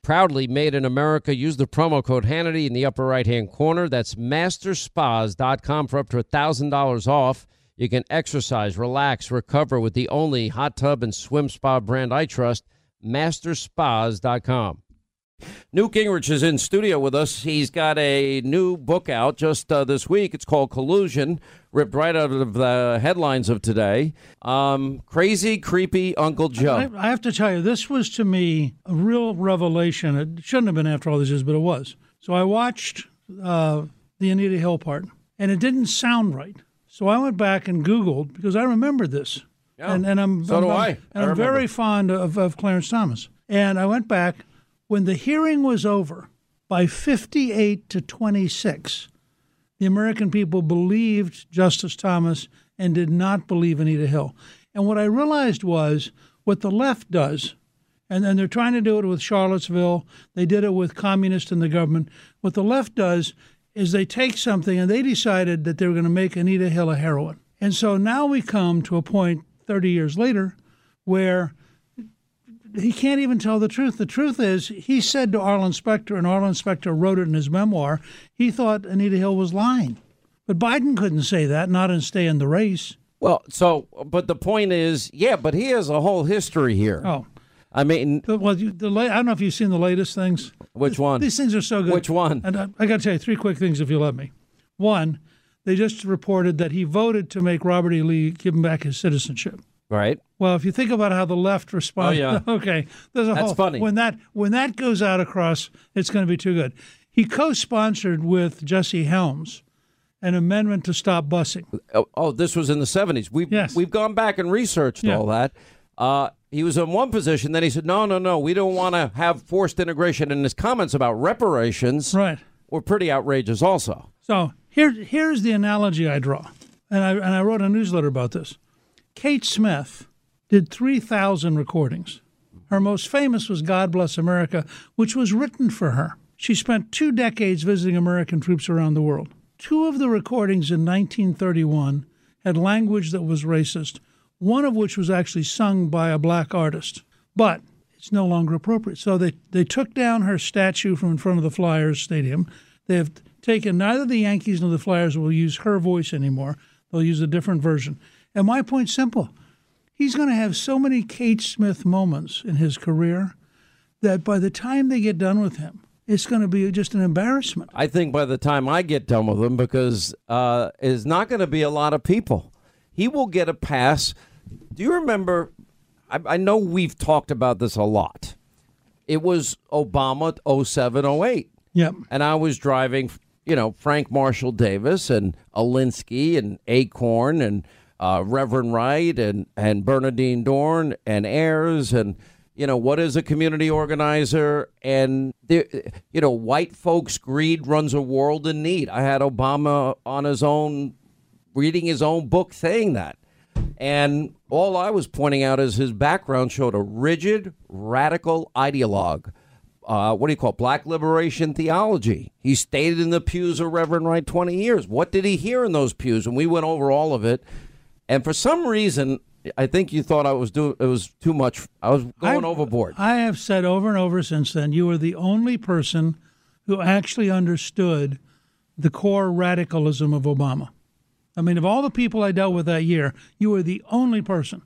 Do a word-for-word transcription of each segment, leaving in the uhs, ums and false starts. Proudly made in America. Use the promo code Hannity in the upper right-hand corner. That's master spas dot com for up to one thousand dollars off. You can exercise, relax, recover with the only hot tub and swim spa brand I trust, master spas dot com. Newt Gingrich is in studio with us. He's got a new book out just uh, this week. It's called Collusion, ripped right out of the headlines of today. Um, Crazy, Creepy Uncle Joe. I, I have to tell you, this was to me a real revelation. It shouldn't have been after all these years, but it was. So I watched uh, the Anita Hill part, and it didn't sound right. So I went back and Googled, because I remembered this. Yeah, and, and I'm, so I'm, do I. And I I'm very fond of, of Clarence Thomas. And I went back. When the hearing was over, by fifty-eight to twenty-six, the American people believed Justice Thomas and did not believe Anita Hill. And what I realized was what the left does, and, and they're trying to do it with Charlottesville. They did it with communists in the government. What the left does is they take something, and they decided that they were going to make Anita Hill a heroine. And so now we come to a point thirty years later where he can't even tell the truth. The truth is he said to Arlen Specter, and Arlen Specter wrote it in his memoir, he thought Anita Hill was lying. But Biden couldn't say that, not and stay in the race. Well, so, but the point is, yeah, but he has a whole history here. Oh. I mean, well, you, the la- I don't know if you've seen the latest things. Which one? These things are so good. Which one? And I, I got to tell you three quick things, if you let me. One, they just reported that he voted to make Robert E. Lee give him back his citizenship. Right. Well, if you think about how the left responds, oh, yeah. okay, there's a That's whole, funny. When that when that goes out across, it's going to be too good. He co-sponsored with Jesse Helms an amendment to stop busing. Oh, oh this was in the seventies. We've yes. we've gone back and researched yeah. all that. Uh, he was in one position, then he said, no, no, no, we don't want to have forced integration. And his comments about reparations right. were pretty outrageous also. So here, here's the analogy I draw, and I, and I wrote a newsletter about this. Kate Smith did three thousand recordings. Her most famous was God Bless America, which was written for her. She spent two decades visiting American troops around the world. Two of the recordings in nineteen thirty-one had language that was racist, one of which was actually sung by a black artist. But it's no longer appropriate. So they, they took down her statue from in front of the Flyers Stadium. They have taken neither the Yankees nor the Flyers will use her voice anymore. They'll use a different version. And my point's simple. He's going to have so many Kate Smith moments in his career that by the time they get done with him, it's going to be just an embarrassment. I think by the time I get done with him, because uh, it's not going to be a lot of people. He will get a pass. Do you remember, I, I know we've talked about this a lot. It was Obama oh seven, oh eight. Yep. And I was driving, you know, Frank Marshall Davis and Alinsky and Acorn and uh, Reverend Wright and, and Bernadine Dorn and Ayers and, you know, what is a community organizer? And, the, you know, white folks' greed runs a world in need. I had Obama on his own, reading his own book saying that. And all I was pointing out is his background showed a rigid, radical ideologue. Uh, what do you call it? Black liberation theology. He stayed in the pews of Reverend Wright twenty years. What did he hear in those pews? And we went over all of it. And for some reason, I think you thought I was do it was too much. I was going I, overboard. I have said over and over since then, you were the only person who actually understood the core radicalism of Obama. I mean, of all the people I dealt with that year, you were the only person.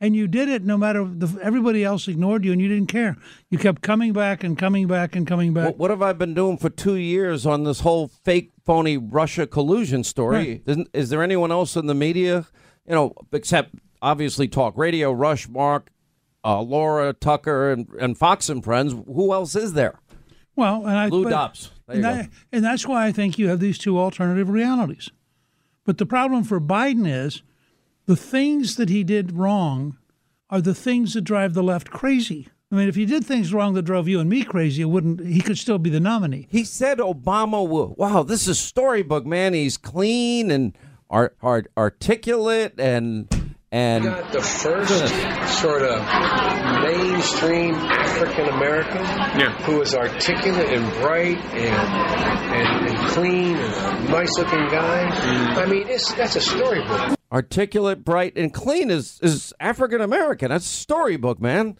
And you did it no matter, the, everybody else ignored you and you didn't care. You kept coming back and coming back and coming back. Well, what have I been doing for two years on this whole fake, phony Russia collusion story? Right. Is, is there anyone else in the media, you know, except obviously talk radio, Rush, Mark, uh, Laura, Tucker, and, and Fox and Friends? Who else is there? Well, and I, Lou but, Dobbs. There and, you that, go. And that's why I think you have these two alternative realities. But the problem for Biden is, the things that he did wrong are the things that drive the left crazy. I mean, if he did things wrong that drove you and me crazy, it wouldn't. He could still be the nominee. He said Obama will. Wow, this is storybook, man. He's clean and art, art, articulate and and. You got the first sort of mainstream African American yeah. who is articulate and bright and and, and clean and a nice looking guy. Mm. I mean, it's, that's a storybook. Articulate, bright, and clean is, is African-American. That's a storybook, man.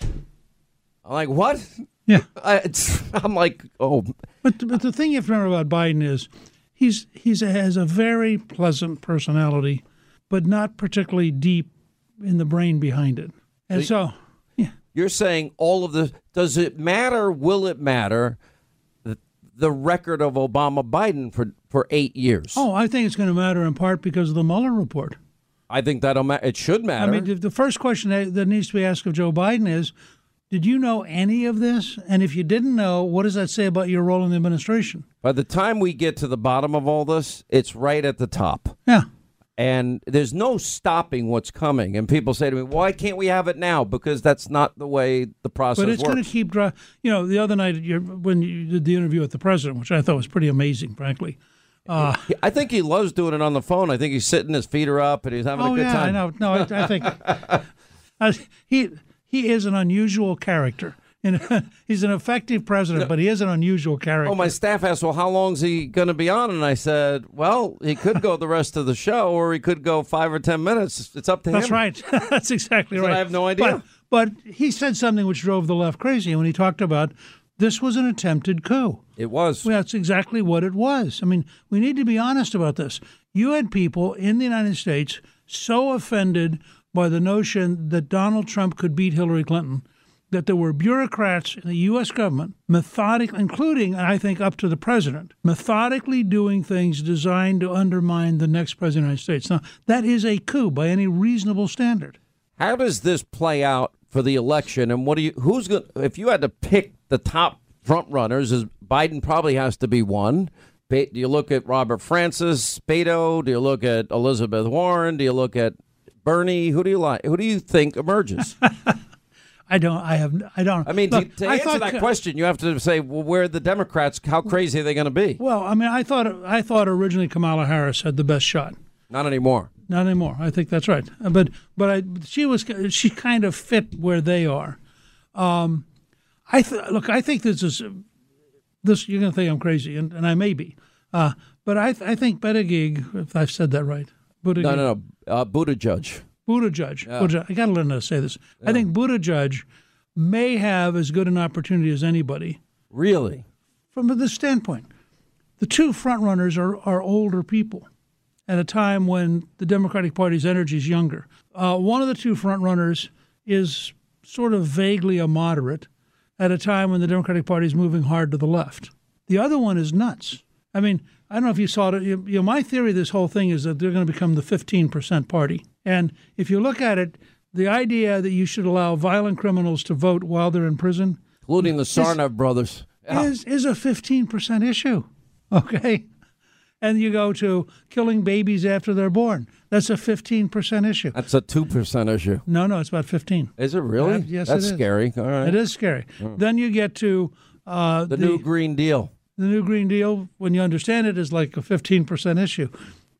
I'm like, what? Yeah. I, it's, I'm like, oh. But, but the thing you have to remember about Biden is he's he's a, has a very pleasant personality, but not particularly deep in the brain behind it. And so, so yeah. You're saying all of the, does it matter, will it matter, the, the record of Obama-Biden for, for eight years? Oh, I think it's going to matter in part because of the Mueller report. I think that it should matter. I mean, the first question that needs to be asked of Joe Biden is, did you know any of this? And if you didn't know, what does that say about your role in the administration? By the time we get to the bottom of all this, it's right at the top. Yeah. And there's no stopping what's coming. And people say to me, why can't we have it now? Because that's not the way the process works. But it's works. going to keep dry. You know, the other night when you did the interview with the president, which I thought was pretty amazing, frankly. Uh, I think he loves doing it on the phone. I think he's sitting, his feet are up, and he's having oh, a good yeah, time. Oh, yeah, no, I know. No, I, I think uh, he he is an unusual character. And he's an effective president, no. but he is an unusual character. Oh, my staff asked, well, how long is he going to be on? And I said, well, he could go the rest of the show, or he could go five or ten minutes. It's up to That's him. That's right. That's exactly right. I have no idea. But, but he said something which drove the left crazy when he talked about this was an attempted coup. It was. Well, that's exactly what it was. I mean, we need to be honest about this. You had people in the United States so offended by the notion that Donald Trump could beat Hillary Clinton that there were bureaucrats in the U S government, methodically, including, I think, up to the president, methodically doing things designed to undermine the next president of the United States. Now, that is a coup by any reasonable standard. How does this play out for the election? And what do you, who's going to, if you had to pick the top front runners, is Biden probably has to be one. Do you look at Robert Francis, Beto? Do you look at Elizabeth Warren? Do you look at Bernie? Who do you like? Who do you think emerges? I don't. I have. I don't. I mean, look, to, to I answer thought, that question, you have to say, well, where are the Democrats? How crazy are they going to be? Well, I mean, I thought. I thought originally Kamala Harris had the best shot. Not anymore. Not anymore. I think that's right. But but I, she was. She kind of fit where they are. Um, I th look. I think this is. This, you're going to think I'm crazy, and, and I may be. Uh, but I, th I think Buttigieg, if I've said that right. Buttigieg, no, no, no. Uh, Buttigieg. Buttigieg. Yeah. Buttigieg. I got to learn how to say this. Yeah. I think Buttigieg may have as good an opportunity as anybody. Really? From this standpoint. The two frontrunners are, are older people at a time when the Democratic Party's energy is younger. Uh, one of the two frontrunners is sort of vaguely a moderate at a time when the Democratic Party is moving hard to the left. The other one is nuts. I mean, I don't know if you saw it. You know, my theory of this whole thing is that they're going to become the fifteen percent party. And if you look at it, the idea that you should allow violent criminals to vote while they're in prison, including the Sarnoff is, brothers, yeah. is, is a fifteen percent issue, okay? And you go to killing babies after they're born. That's a fifteen percent issue. That's a two percent issue. No, no, it's about fifteen. Is it really? Uh, yes, That's it is. That's scary. All right. It is scary. Mm. Then you get to Uh, the, the New Green Deal. The New Green Deal, when you understand it, is like a fifteen percent issue.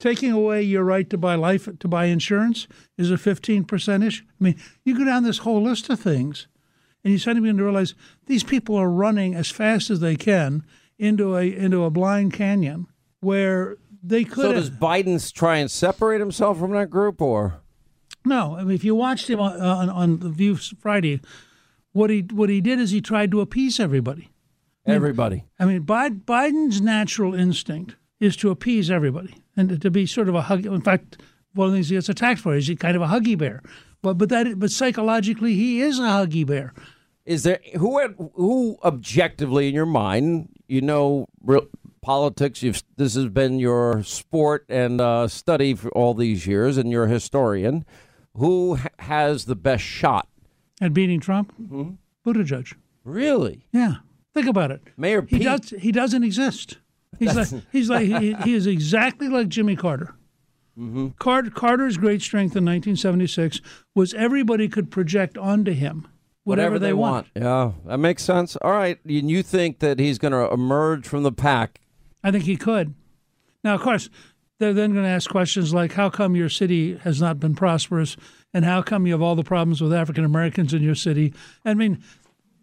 Taking away your right to buy life, to buy insurance is a fifteen percent issue. I mean, you go down this whole list of things, and you suddenly begin to realize these people are running as fast as they can into a into a blind canyon where they could. So does Biden try and separate himself from that group, or? No, I mean, if you watched him on on, on The View Friday, what he what he did is he tried to appease everybody. Everybody. I mean, I mean Biden's natural instinct is to appease everybody and to be sort of a huggy. In fact, one of the things he gets attacked for is he's kind of a huggy bear. But but that but psychologically he is a huggy bear. Is there who who objectively in your mind, you know, real politics? You've this has been your sport and uh, study for all these years, and you're a historian. Who has the best shot at beating Trump? Mm-hmm. Buttigieg. Really? Yeah. Think about it. Mayor Pete. He, does, he doesn't exist. He's like, he's like he, he is exactly like Jimmy Carter. Mm-hmm. Carter. Carter's great strength in nineteen seventy-six was everybody could project onto him whatever, whatever they, they want. want. Yeah, that makes sense. All right. And you think that he's going to emerge from the pack? I think he could. Now, of course, they're then going to ask questions like, how come your city has not been prosperous? And how come you have all the problems with African Americans in your city? I mean,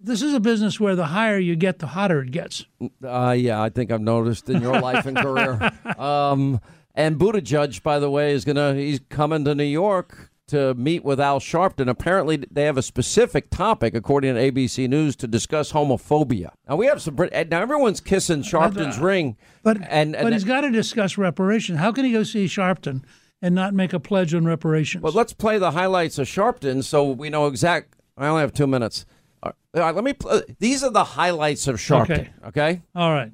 this is a business where the higher you get, the hotter it gets. Uh, yeah, I think I've noticed in your life and career. Um, and Buttigieg, by the way, is gonna he's coming to New York to meet with Al Sharpton. Apparently, they have a specific topic, according to A B C News, to discuss homophobia. Now we have some. Now everyone's kissing Sharpton's uh, ring, but and, and but he's got to discuss reparations. How can he go see Sharpton and not make a pledge on reparations? Well, let's play the highlights of Sharpton so we know exact. I only have two minutes. All right, let me. Play. These are the highlights of Sharpton. Okay. okay. All right.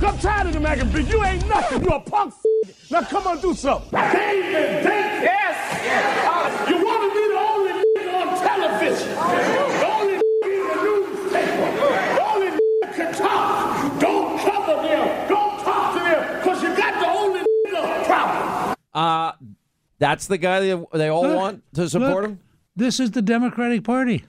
I'm tired of the mac and bitch. You ain't nothing. You a punk. F now come on, do something. David, David. Yes. yes. You want to be the only f on television. The only f in the newspaper. The only f can talk. Don't cover them. Don't talk to them, cause you got the only f problem. Uh, that's the guy they they all look, want to support look, him. This is the Democratic Party.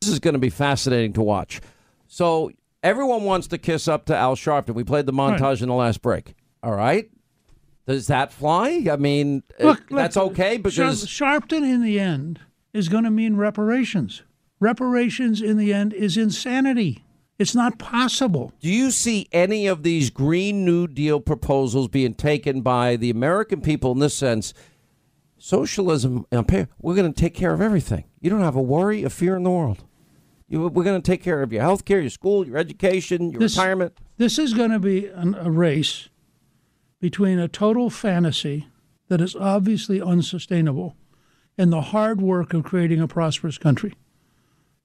This is going to be fascinating to watch. So everyone wants to kiss up to Al Sharpton. We played the montage right in the last break. All right. Does that fly? I mean, look, it, look, that's okay because Sharpton in the end is going to mean reparations. Reparations in the end is insanity. It's not possible. Do you see any of these Green New Deal proposals being taken by the American people in this sense? Socialism, we're going to take care of everything. You don't have a worry, a fear in the world. We're going to take care of your health care, your school, your education, your this, retirement. This is going to be an, a race between a total fantasy that is obviously unsustainable and the hard work of creating a prosperous country.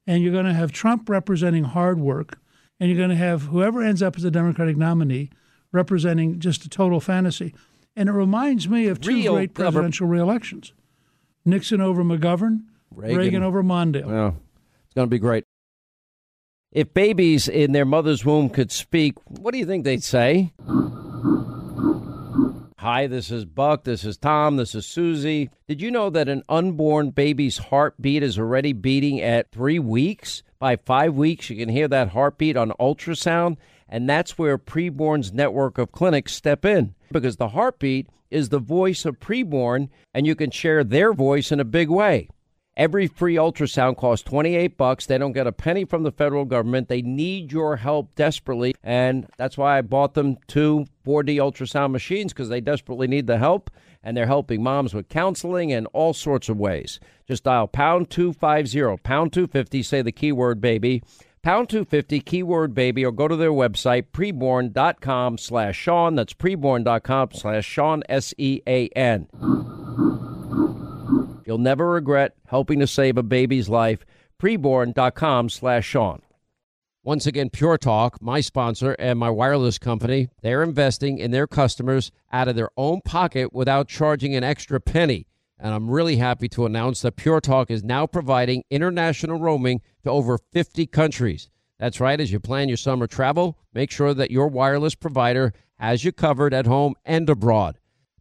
And you're going to have Trump representing hard work, and you're going to have whoever ends up as the Democratic nominee representing just a total fantasy. And it reminds me of two Real great presidential government. re-elections. Nixon over McGovern, Reagan, Reagan over Mondale. Well, it's going to be great. If babies in their mother's womb could speak, what do you think they'd say? Hi, this is Buck. This is Tom. This is Susie. Did you know that an unborn baby's heartbeat is already beating at three weeks? By five weeks, you can hear that heartbeat on ultrasound. And that's where Preborn's network of clinics step in, because the heartbeat is the voice of Preborn, and you can share their voice in a big way. Every free ultrasound costs twenty-eight bucks. They don't get a penny from the federal government. They need your help desperately. And that's why I bought them two four D ultrasound machines, because they desperately need the help. And they're helping moms with counseling and all sorts of ways. Just dial pound two fifty, pound two fifty, say the keyword baby, pound two fifty, keyword baby, or go to their website, preborn.com slash Sean. That's preborn.com slash Sean, S E A N. You'll never regret helping to save a baby's life. Preborn.com slash Sean. Once again, Pure Talk, my sponsor and my wireless company, they're investing in their customers out of their own pocket without charging an extra penny. And I'm really happy to announce that Pure Talk is now providing international roaming to over fifty countries. That's right. As you plan your summer travel, make sure that your wireless provider has you covered at home and abroad.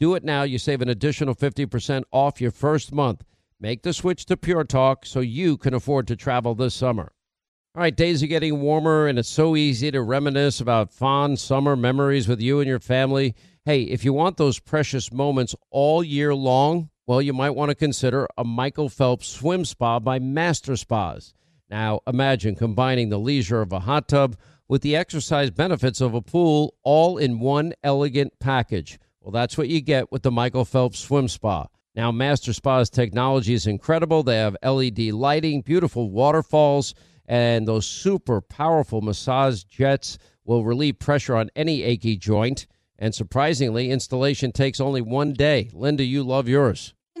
Do it now. You save an additional fifty percent off your first month. Make the switch to Pure Talk so you can afford to travel this summer. All right, days are getting warmer, and it's so easy to reminisce about fond summer memories with you and your family. Hey, if you want those precious moments all year long, well, you might want to consider a Michael Phelps swim spa by Master Spas. Now, imagine combining the leisure of a hot tub with the exercise benefits of a pool all in one elegant package. Well, that's what you get with the Michael Phelps swim spa. Now, Master Spa's technology is incredible. They have L E D lighting, beautiful waterfalls, and those super powerful massage jets will relieve pressure on any achy joint. And surprisingly, installation takes only one day. Linda, you love yours. I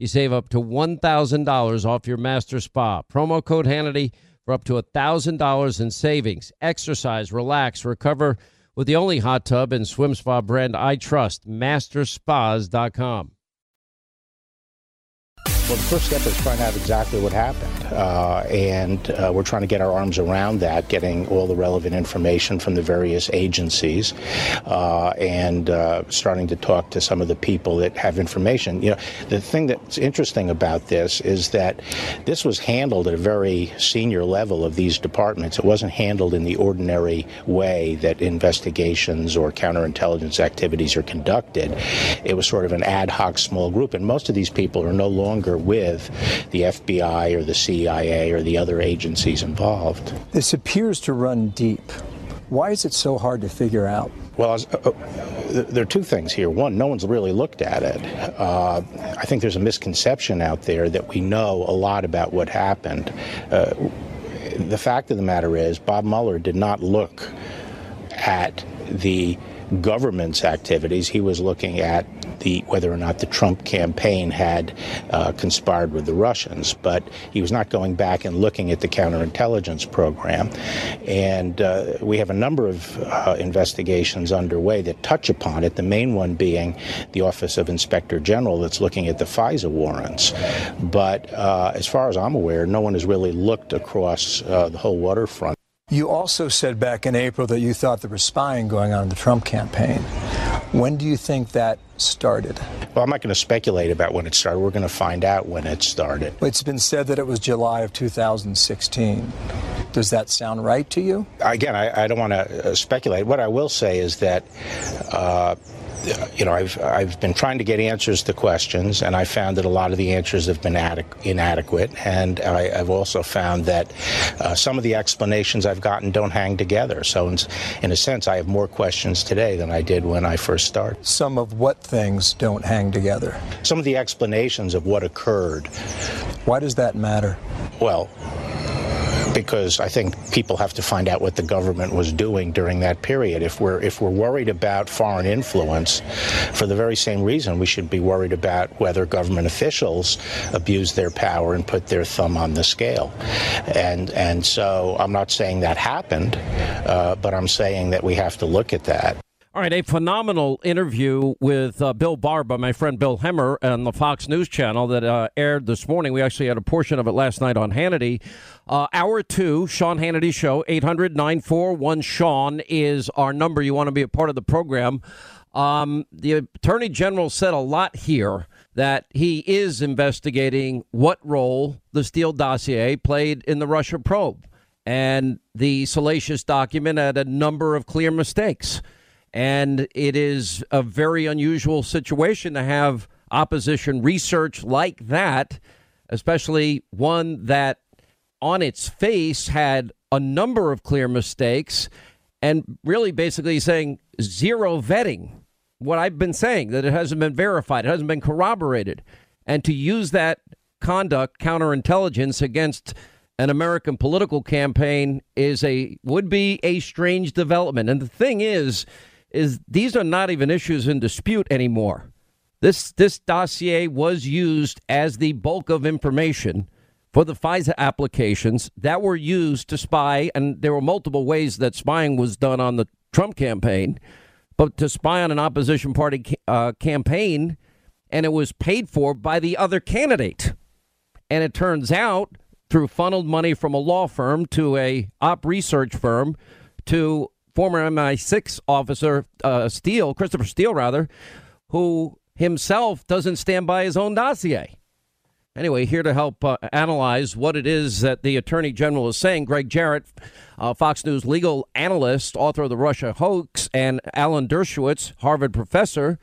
You save up to one thousand dollars off your Master Spa. Promo code Hannity for up to one thousand dollars in savings. Exercise, relax, recover with the only hot tub and swim spa brand I trust, master spas dot com. Well, the first step is trying out exactly what happened, uh, and uh, we're trying to get our arms around that, getting all the relevant information from the various agencies, uh, and uh, starting to talk to some of the people that have information. You know, the thing that's interesting about this is that this was handled at a very senior level of these departments. It wasn't handled in the ordinary way that investigations or counterintelligence activities are conducted. It was sort of an ad hoc small group, and most of these people are no longer with the F B I or the C I A or the other agencies involved. This appears to run deep. Why is it so hard to figure out? Well, uh, there are two things here. One, no one's really looked at it. Uh, I think there's a misconception out there that we know a lot about what happened. Uh, the fact of the matter is, Bob Mueller did not look at the government's activities. He was looking at the whether or not the Trump campaign had uh, conspired with the Russians, but he was not going back and looking at the counterintelligence program. And uh, we have a number of uh, investigations underway that touch upon it, the main one being the Office of Inspector General that's looking at the FISA warrants. But uh, as far as I'm aware, no one has really looked across uh, the whole waterfront. You also said back in April that you thought there was spying going on in the Trump campaign. When do you think that started? Well, I'm not going to speculate about when it started. We're going to find out when it started. It's been said that it was July of two thousand sixteen. Does that sound right to you? Again, I, I don't want to speculate. What I will say is that, uh, you know, I've I've been trying to get answers to questions, and I found that a lot of the answers have been adequ- inadequate. And I, I've also found that uh, some of the explanations I've gotten don't hang together. So in, in a sense, I have more questions today than I did when I first started. Some of what things don't hang together? Some of the explanations of what occurred. Why does that matter? Well, because I think people have to find out what the government was doing during that period. If we're if we're worried about foreign influence, for the very same reason we should be worried about whether government officials abused their power and put their thumb on the scale. And and so I'm not saying that happened, uh, but I'm saying that we have to look at that. All right, a phenomenal interview with uh, Bill Barr by my friend Bill Hemmer on the Fox News Channel that uh, aired this morning. We actually had a portion of it last night on Hannity. Uh, hour two, Sean Hannity Show, eight hundred nine four one Sean is our number. You want to be a part of the program. Um, the Attorney General said a lot here that he is investigating what role the Steele dossier played in the Russia probe. And the salacious document had a number of clear mistakes. And it is a very unusual situation to have opposition research like that, especially one that on its face had a number of clear mistakes and really basically saying zero vetting. what I've been saying, that it hasn't been verified, it hasn't been corroborated, and to use that conduct, counterintelligence, against an American political campaign is a would be a strange development. And the thing is, is these are not even issues in dispute anymore. This this dossier was used as the bulk of information for the FISA applications that were used to spy. And there were multiple ways that spying was done on the Trump campaign, but to spy on an opposition party uh, campaign. And it was paid for by the other candidate. And it turns out through funneled money from a law firm to a op research firm to former M I six officer uh, Steele, Christopher Steele, rather, who himself doesn't stand by his own dossier. Anyway, here to help uh, analyze what it is that the attorney general is saying, Greg Jarrett, uh, Fox News legal analyst, author of the Russia hoax, and Alan Dershowitz, Harvard professor,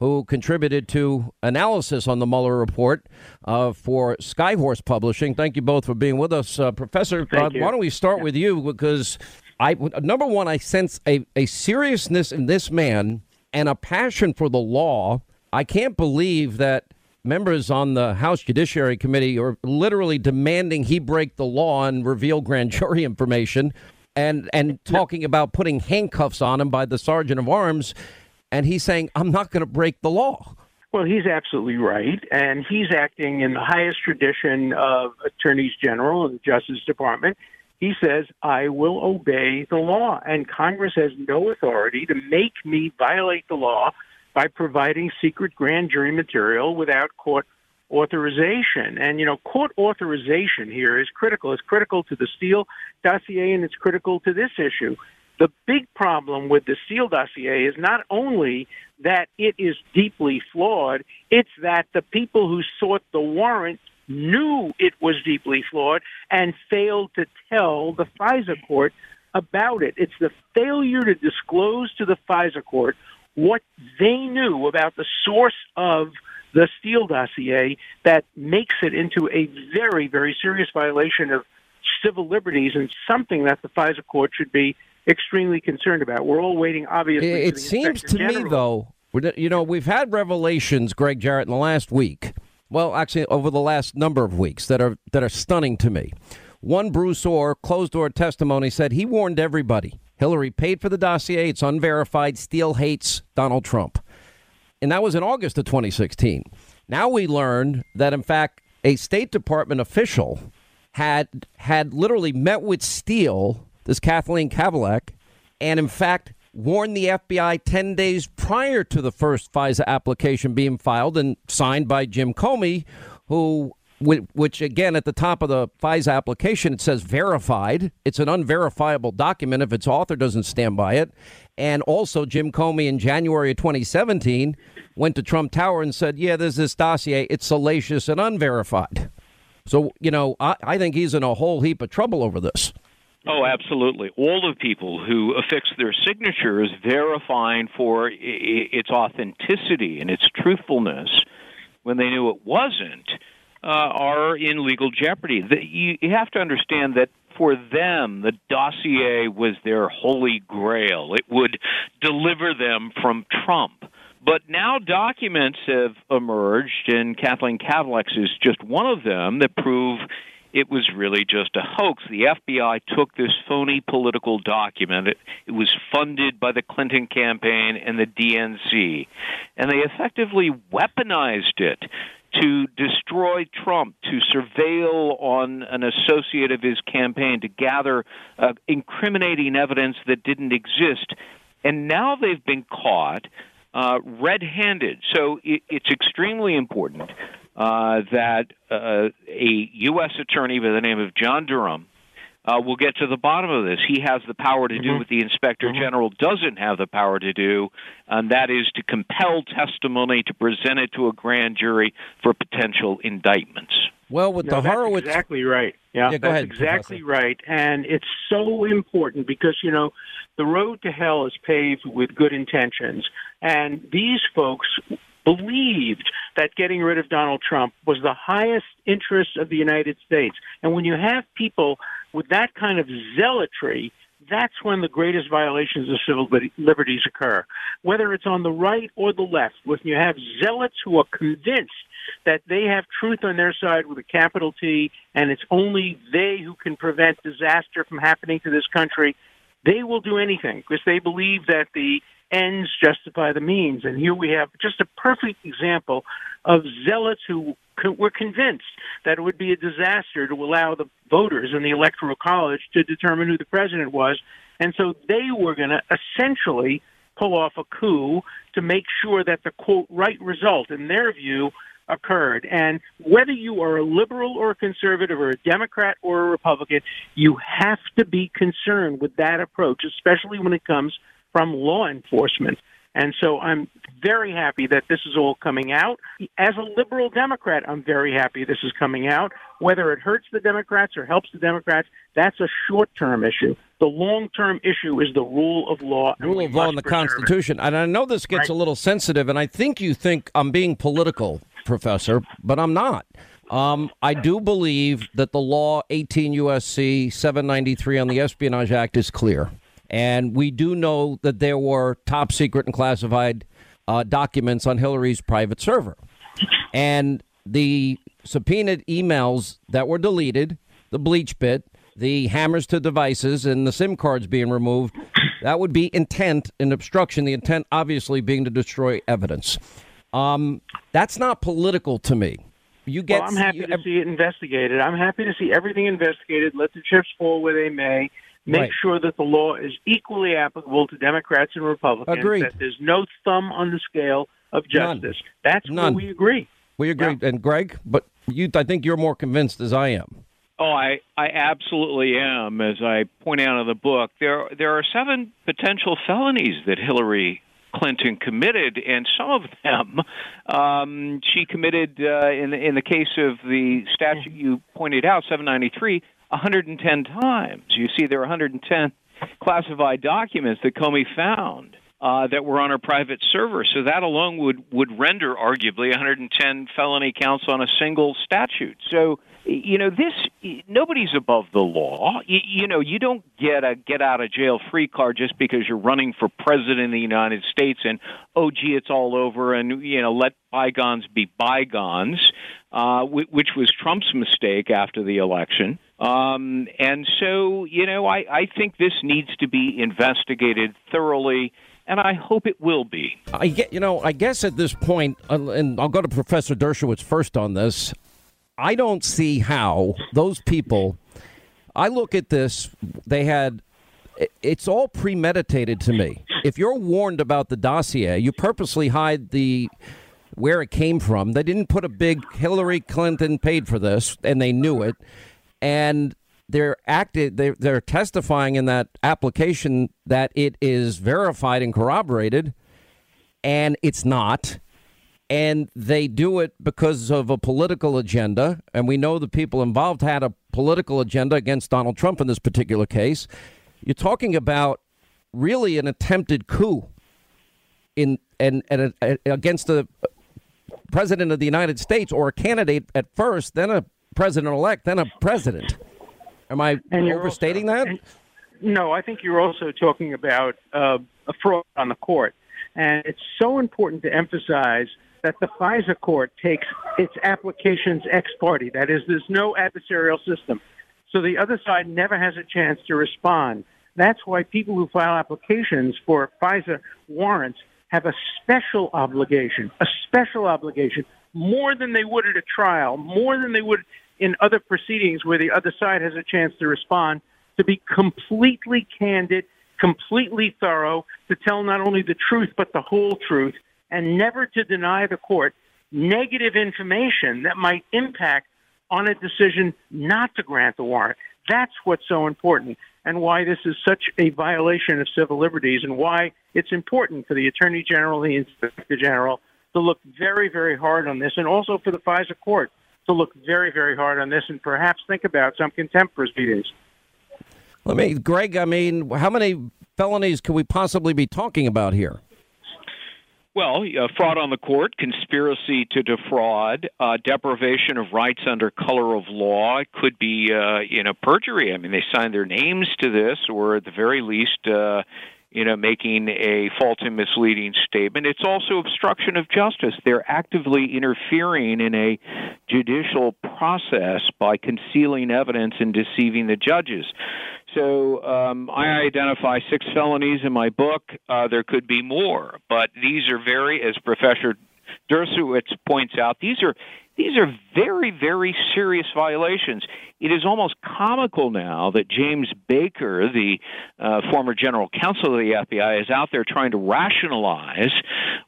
who contributed to analysis on the Mueller report uh, for Skyhorse Publishing. Thank you both for being with us. Uh, Professor, uh, why don't we start yeah. with you? Because, I number one, I sense a, a seriousness in this man and a passion for the law. I can't believe that members on the House Judiciary Committee are literally demanding he break the law and reveal grand jury information and, and talking about putting handcuffs on him by the sergeant of arms. And he's saying, I'm not going to break the law. Well, he's absolutely right. And he's acting in the highest tradition of attorneys general and the Justice Department. He says, I will obey the law. And Congress has no authority to make me violate the law by providing secret grand jury material without court authorization. And, you know, court authorization here is critical. It's critical to the Steele dossier, and it's critical to this issue. The big problem with the Steele dossier is not only that it is deeply flawed, it's that the people who sought the warrant knew it was deeply flawed and failed to tell the FISA court about it. It's the failure to disclose to the FISA court what they knew about the source of the Steele dossier that makes it into a very, very serious violation of civil liberties and something that the FISA court should be extremely concerned about. We're all waiting, obviously. It seems to me, though, you know, we've had revelations, Greg Jarrett, in the last week. Well, actually, over the last number of weeks that are that are stunning to me. One Bruce Orr, closed door testimony, said he warned everybody. Hillary paid for the dossier. It's unverified. Steele hates Donald Trump. And that was in August of twenty sixteen. Now we learn that, in fact, a State Department official had had literally met with Steele, this Kathleen Kavalec, and in fact warned the F B I ten days prior to the first FISA application being filed and signed by Jim Comey, who, which again, at the top of the FISA application, it says verified. It's an unverifiable document if its author doesn't stand by it. And also Jim Comey in January of twenty seventeen went to Trump Tower and said, yeah, there's this dossier. It's salacious and unverified. So, you know, I, I think he's in a whole heap of trouble over this. Oh, absolutely. All of people who affix their signatures verifying for I- its authenticity and its truthfulness when they knew it wasn't uh, are in legal jeopardy. The, you, you have to understand that for them, the dossier was their holy grail. It would deliver them from Trump. But now documents have emerged, and Kathleen Kavalec's is just one of them, that prove it was really just a hoax. The F B I took this phony political document. It, it was funded by the Clinton campaign and the D N C, and they effectively weaponized it to destroy Trump, to surveil on an associate of his campaign, to gather uh, incriminating evidence that didn't exist. And now they've been caught uh, red-handed. So it, it's extremely important Uh, that uh, a U S attorney by the name of John Durham uh, will get to the bottom of this. He has the power to do what the Inspector mm-hmm. General doesn't have the power to do, and that is to compel testimony to present it to a grand jury for potential indictments. Well, with no, the Horowitz... That's exactly right. Yeah, yeah that's ahead, exactly Professor. Right. And it's so important because, you know, the road to hell is paved with good intentions. And these folks believed that getting rid of Donald Trump was the highest interest of the United States. And when you have people with that kind of zealotry, that's when the greatest violations of civil liberties occur, whether it's on the right or the left. When you have zealots who are convinced that they have truth on their side with a capital T, and it's only they who can prevent disaster from happening to this country, they will do anything because they believe that the ends justify the means. And here we have just a perfect example of zealots who were convinced that it would be a disaster to allow the voters in the Electoral College to determine who the president was. And so they were going to essentially pull off a coup to make sure that the, quote, right result, in their view, occurred. And whether you are a liberal or a conservative or a Democrat or a Republican, you have to be concerned with that approach, especially when it comes from law enforcement. And so I'm very happy that this is all coming out. As a liberal Democrat, I'm very happy this is coming out. Whether it hurts the Democrats or helps the Democrats, that's a short-term issue. The long-term issue is the rule of law. The rule of law in the Constitution. And I know this gets a little sensitive, and I think you think I'm being political, Professor, but I'm not. Um, I do believe that the law eighteen U S C seven ninety-three on the Espionage Act is clear. And we do know that there were top secret and classified uh, documents on Hillary's private server. And the subpoenaed emails that were deleted, the bleach bit, the hammers to devices, and the SIM cards being removed, that would be intent and obstruction. The intent obviously being to destroy evidence. Um, that's not political to me. You get. Well, I'm happy you, to see it investigated. I'm happy to see everything investigated. Let the chips fall where they may. Make right. sure that the law is equally applicable to Democrats and Republicans. Agreed. That there's no thumb on the scale of justice. None. That's None. where we agree. We agree. Yeah. And Greg, but you, I think you're more convinced as I am. Oh, I, I absolutely am. As I point out in the book, there there are seven potential felonies that Hillary Clinton committed, and some of them um, she committed uh, in in the case of the statute you pointed out, seven ninety-three. one hundred ten times. You see, there are one hundred ten classified documents that Comey found uh, that were on her private server. So that alone would, would render, arguably, one hundred ten felony counts on a single statute. So, you know, this, nobody's above the law. You, you know, you don't get a get-out-of-jail-free card just because you're running for president of the United States and, oh, gee, it's all over and, you know, let bygones be bygones, uh, which was Trump's mistake after the election. Um, and so, you know, I, I think this needs to be investigated thoroughly, and I hope it will be. I get, you know, I guess at this point, and I'll go to Professor Dershowitz first on this. I don't see how those people, I look at this, they had, it's all premeditated to me. If you're warned about the dossier, you purposely hide the where it came from. They didn't put a big Hillary Clinton paid for this, and they knew it. And they're acted, they're, they're testifying in that application that it is verified and corroborated, and it's not. And they do it because of a political agenda. And we know the people involved had a political agenda against Donald Trump in this particular case. You're talking about really an attempted coup in and, and a, a, against the president of the United States, or a candidate at first, then a president-elect, then a president. Am I overstating also, that? And, no, I think you're also talking about uh, a fraud on the court. And it's so important to emphasize that the FISA court takes its applications ex parte. That is, there's no adversarial system. So the other side never has a chance to respond. That's why people who file applications for FISA warrants have a special obligation, a special obligation, more than they would at a trial, more than they would in other proceedings where the other side has a chance to respond, to be completely candid, completely thorough, to tell not only the truth but the whole truth, and never to deny the court negative information that might impact on a decision not to grant the warrant. That's what's so important, and why this is such a violation of civil liberties, and why it's important for the Attorney General, the Inspector General, to look very, very hard on this, and also for the FISA court to look very, very hard on this, and perhaps think about some contempt proceedings. Let me, Greg, I mean, how many felonies could we possibly be talking about here? Well, uh, fraud on the court, conspiracy to defraud, uh, deprivation of rights under color of law. It could be, uh, you know, perjury. I mean, they signed their names to this, or at the very least, uh, you know, making a false and misleading statement. It's also obstruction of justice. They're actively interfering in a judicial process by concealing evidence and deceiving the judges. So um, I identify six felonies in my book. Uh, there could be more, but these are very, as Professor Dershowitz points out, these are these are very, very serious violations. It is almost comical now that James Baker, the uh, former general counsel of the F B I, is out there trying to rationalize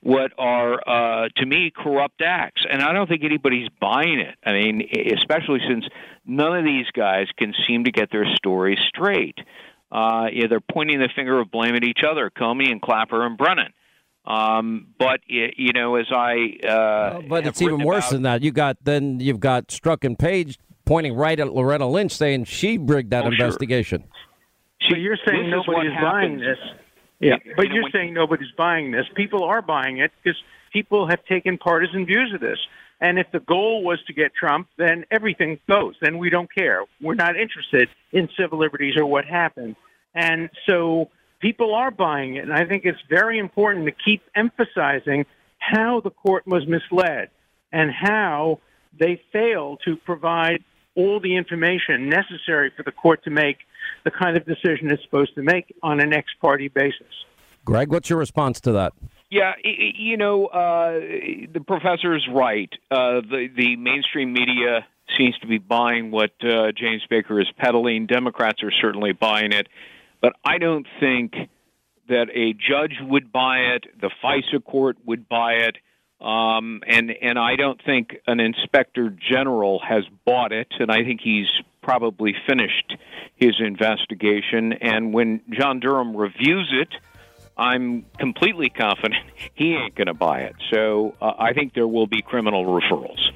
what are, uh, to me, corrupt acts. And I don't think anybody's buying it. I mean, especially since none of these guys can seem to get their story straight. Uh, yeah, they're pointing the finger of blame at each other, Comey and Clapper and Brennan. Um, but it, you know, as I, uh, well, but it's even worse about, than that. You got, then you've got Strzok and Page pointing right at Loretta Lynch saying she rigged that oh, investigation. Sure. So you're saying this nobody's is buying this. Yeah. yeah. But you know, you're saying nobody's buying this. People are buying it because people have taken partisan views of this. And if the goal was to get Trump, then everything goes. Then we don't care. We're not interested in civil liberties or what happened. And so people are buying it, and I think it's very important to keep emphasizing how the court was misled and how they failed to provide all the information necessary for the court to make the kind of decision it's supposed to make on an ex-party basis. Greg, what's your response to that? Yeah, you know, uh, the professor is right. Uh, the, the mainstream media seems to be buying what uh, James Baker is peddling. Democrats are certainly buying it. But I don't think that a judge would buy it, the FISA court would buy it, um, and, and I don't think an inspector general has bought it, and I think he's probably finished his investigation. And when John Durham reviews it, I'm completely confident he ain't going to buy it. So uh, I think there will be criminal referrals.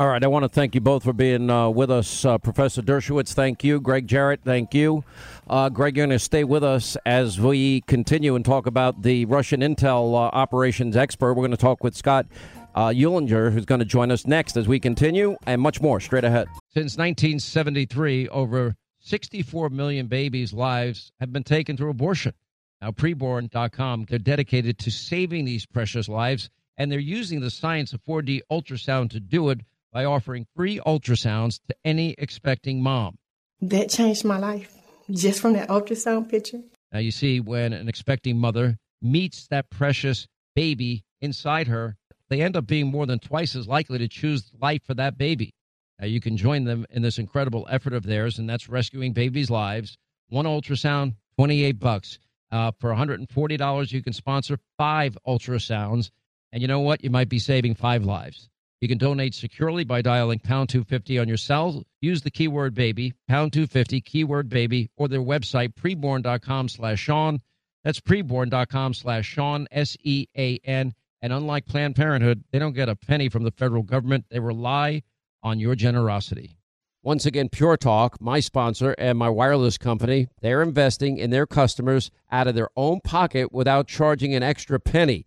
All right, I want to thank you both for being uh, with us. Uh, Professor Dershowitz, thank you. Greg Jarrett, thank you. Uh, Greg, you're going to stay with us as we continue and talk about the Russian intel uh, operations expert. We're going to talk with Scott uh, Uehlinger, who's going to join us next as we continue, and much more straight ahead. Since nineteen seventy-three, over sixty-four million babies' lives have been taken through abortion. Now, preborn dot com, they're dedicated to saving these precious lives, and they're using the science of four D ultrasound to do it, by offering free ultrasounds to any expecting mom. That changed my life, just from that ultrasound picture. Now, you see, when an expecting mother meets that precious baby inside her, they end up being more than twice as likely to choose life for that baby. Now, you can join them in this incredible effort of theirs, and that's rescuing babies' lives. One ultrasound, twenty-eight bucks. Uh, for one hundred forty dollars, you can sponsor five ultrasounds, and you know what? You might be saving five lives. You can donate securely by dialing pound two fifty on your cell. Use the keyword baby, pound two fifty, keyword baby, or their website, preborn dot com slash Sean. That's preborn dot com slash Sean, S E A N. And unlike Planned Parenthood, they don't get a penny from the federal government. They rely on your generosity. Once again, Pure Talk, my sponsor and my wireless company, they're investing in their customers out of their own pocket without charging an extra penny.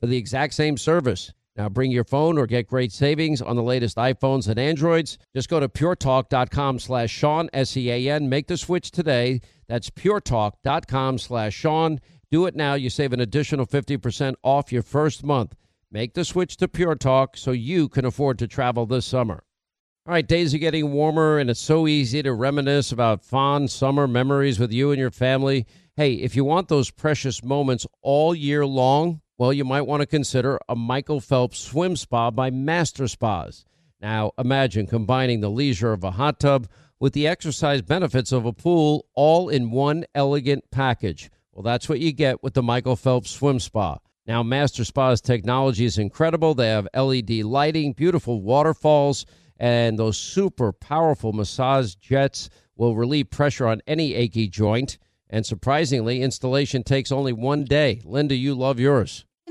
For the exact same service. Now bring your phone or get great savings on the latest iPhones and Androids. Just go to pure talk dot com slash Sean, S E A N. Make the switch today. That's pure talk dot com slash Sean. Do it now. You save an additional fifty percent off your first month. Make the switch to Pure Talk so you can afford to travel this summer. All right, days are getting warmer, and it's so easy to reminisce about fond summer memories with you and your family. Hey, if you want those precious moments all year long, well, you might want to consider a Michael Phelps swim spa by Master Spas. Now, imagine combining the leisure of a hot tub with the exercise benefits of a pool all in one elegant package. Well, that's what you get with the Michael Phelps swim spa. Now, Master Spa's technology is incredible. They have L E D lighting, beautiful waterfalls, and those super powerful massage jets will relieve pressure on any achy joint. And surprisingly, installation takes only one day. Linda, you love yours. I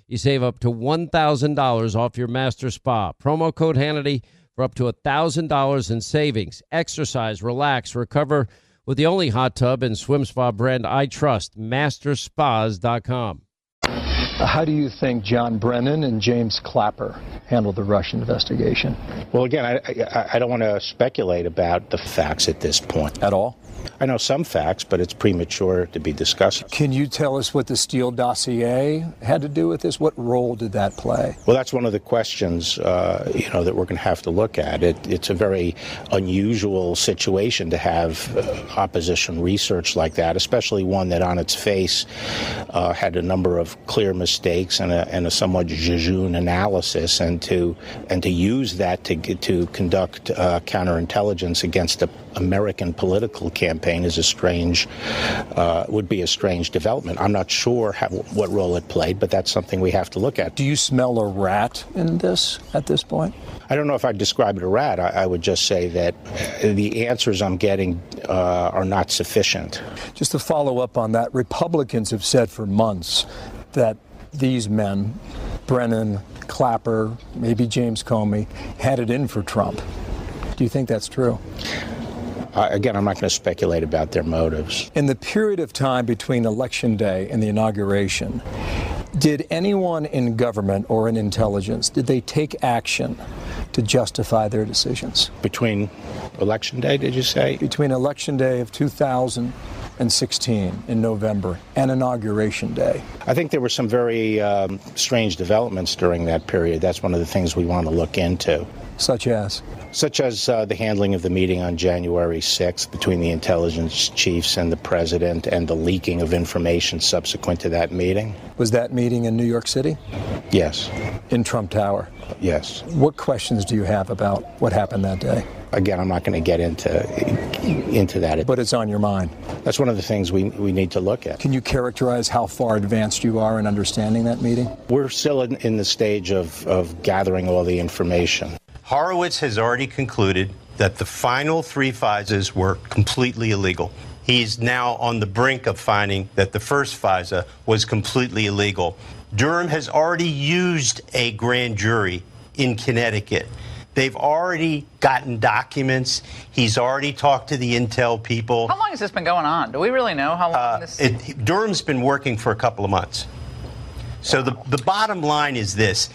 You save up to one thousand dollars off your Master Spa. Promo code Hannity for up to one thousand dollars in savings. Exercise, relax, recover with the only hot tub and swim spa brand I trust, master spas dot com. How do you think John Brennan and James Clapper handled the Russian investigation? Well, again, I, I, I don't want to speculate about the facts at this point. At all? I know some facts, but it's premature to be discussing. Can you tell us what the Steele dossier had to do with this? What role did that play? Well, that's one of the questions, uh, you know, that we're going to have to look at. It, it's a very unusual situation to have uh, opposition research like that, especially one that on its face uh, had a number of clear mistakes. Mistakes and a, and a somewhat jejune analysis, and to and to use that to to conduct uh, counterintelligence against an American political campaign is a strange, uh, would be a strange development. I'm not sure how, what role it played, but that's something we have to look at. Do you smell a rat in this at this point? I don't know if I'd describe it a rat. I, I would just say that the answers I'm getting uh, are not sufficient. Just to follow up on that, Republicans have said for months that these men, Brennan, Clapper, maybe James Comey, had it in for Trump. Do you think that's true? Uh, again, I'm not going to speculate about their motives. In the period of time between Election Day and the inauguration, did anyone in government or in intelligence, did they take action to justify their decisions? Between Election Day, did you say? Between Election Day of two thousand and sixteen in November and Inauguration Day. I think there were some very um, strange developments during that period. That's one of the things we want to look into. Such as? Such as uh, the handling of the meeting on January sixth between the intelligence chiefs and the president, and the leaking of information subsequent to that meeting. Was that meeting in New York City? Yes. In Trump Tower? Yes. What questions do you have about what happened that day? Again, I'm not going to get into into that. But it's on your mind. That's one of the things we, we need to look at. Can you characterize how far advanced you are in understanding that meeting? We're still in, in the stage of, of gathering all the information. Horowitz has already concluded that the final three F I S As were completely illegal. He's now on the brink of finding that the first F I S A was completely illegal. Durham has already used a grand jury in Connecticut. They've already gotten documents. He's already talked to the intel people. How long has this been going on? Do we really know how long uh, this is? Durham's been working for a couple of months. So the, the bottom line is this.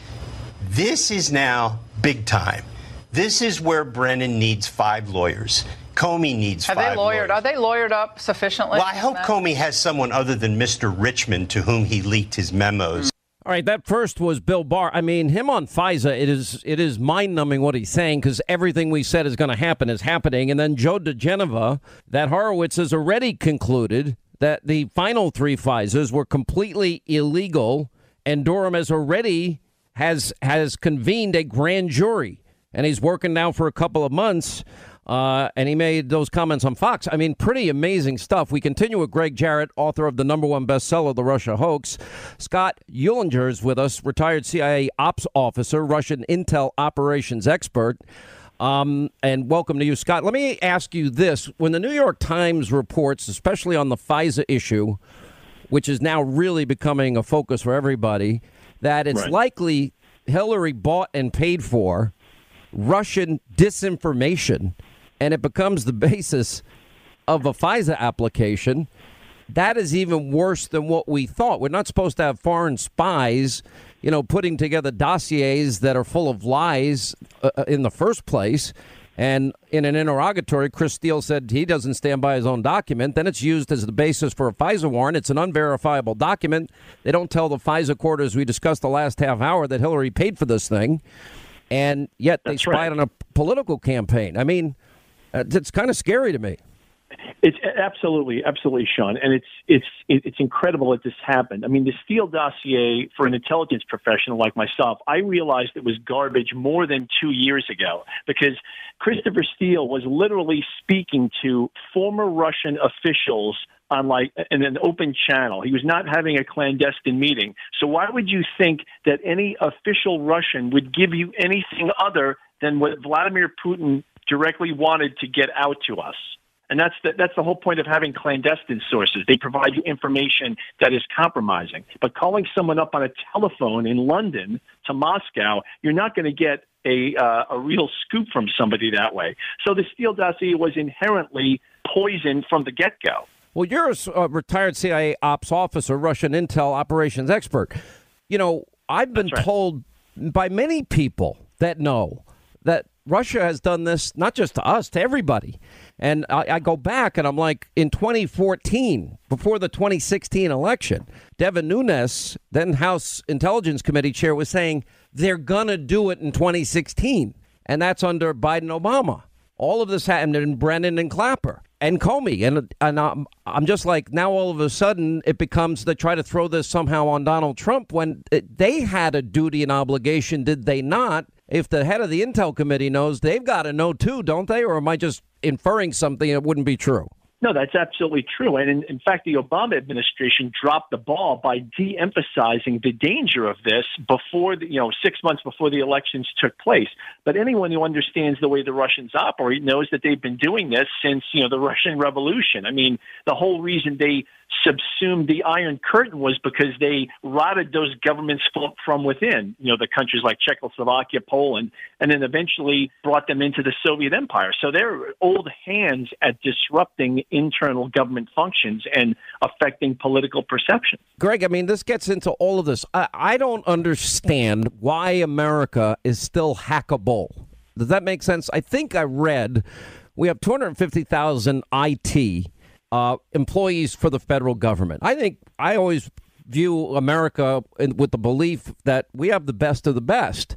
This is now big time. This is where Brennan needs five lawyers. Comey needs five. Are they lawyered? Lawyers. Are they lawyered up sufficiently? Well, I hope that? Comey has someone other than Mister Richmond to whom he leaked his memos. Mm. All right, that first was Bill Barr. I mean, him on F I S A, it is it is mind-numbing what he's saying, because everything we said is going to happen is happening. And then Joe DeGeneva, that Horowitz has already concluded that the final three F I S As were completely illegal, and Durham has already has has convened a grand jury, and he's working now for a couple of months, uh, and he made those comments on Fox. I mean, pretty amazing stuff. We continue with Greg Jarrett, author of the number one bestseller, The Russia Hoax. Scott Uehlinger is with us, retired C I A ops officer, Russian intel operations expert. Um, and welcome to you, Scott. Let me ask you this. When the New York Times reports, especially on the F I S A issue, which is now really becoming a focus for everybody, that it's right. likely Hillary bought and paid for Russian disinformation, and it becomes the basis of a F I S A application. That is even worse than what we thought. We're not supposed to have foreign spies, you know, putting together dossiers that are full of lies uh, in the first place. And in an interrogatory, Chris Steele said he doesn't stand by his own document. Then it's used as the basis for a FISA warrant. It's an unverifiable document. They don't tell the FISA court, as we discussed the last half hour, that Hillary paid for this thing. And yet they That's spied right. on a political campaign. I mean, it's kind of scary to me. It's absolutely, absolutely, Sean. And it's it's it's incredible that this happened. I mean, the Steele dossier, for an intelligence professional like myself, I realized it was garbage more than two years ago, because Christopher Steele was literally speaking to former Russian officials on like in an open channel. He was not having a clandestine meeting. So why would you think that any official Russian would give you anything other than what Vladimir Putin directly wanted to get out to us? And that's the, that's the whole point of having clandestine sources. They provide you information that is compromising. But calling someone up on a telephone in London to Moscow, you're not going to get a uh, a real scoop from somebody that way. So the Steele dossier was inherently poisoned from the get-go. Well, you're a uh, retired C I A ops officer, Russian intel operations expert. You know, I've been right. told by many people that know that Russia has done this, not just to us, to everybody. And I, I go back and I'm like, in twenty fourteen, before the twenty sixteen election, Devin Nunes, then House Intelligence Committee chair, was saying they're going to do it in twenty sixteen. And that's under Biden, Obama. All of this happened in Brennan and Clapper and Comey. And, and I'm, I'm just like, now all of a sudden it becomes they try to throw this somehow on Donald Trump when it, they had a duty and obligation, did they not? If the head of the Intel Committee knows, they've got to know too, don't they? Or am I just inferring something that wouldn't be true? No, that's absolutely true. And in, in fact, the Obama administration dropped the ball by de-emphasizing the danger of this before, the, you know, six months before the elections took place. But anyone who understands the way the Russians operate knows that they've been doing this since, you know, the Russian Revolution. I mean, the whole reason they subsumed the Iron Curtain was because they rotted those governments from within, you know, the countries like Czechoslovakia, Poland, and then eventually brought them into the Soviet Empire. So they're old hands at disrupting internal government functions and affecting political perception. Greg, I mean, this gets into all of this. I, I don't understand why America is still hackable. Does that make sense? I think I read we have two hundred fifty thousand I T Uh, employees for the federal government. I think I always view America in, with the belief that we have the best of the best.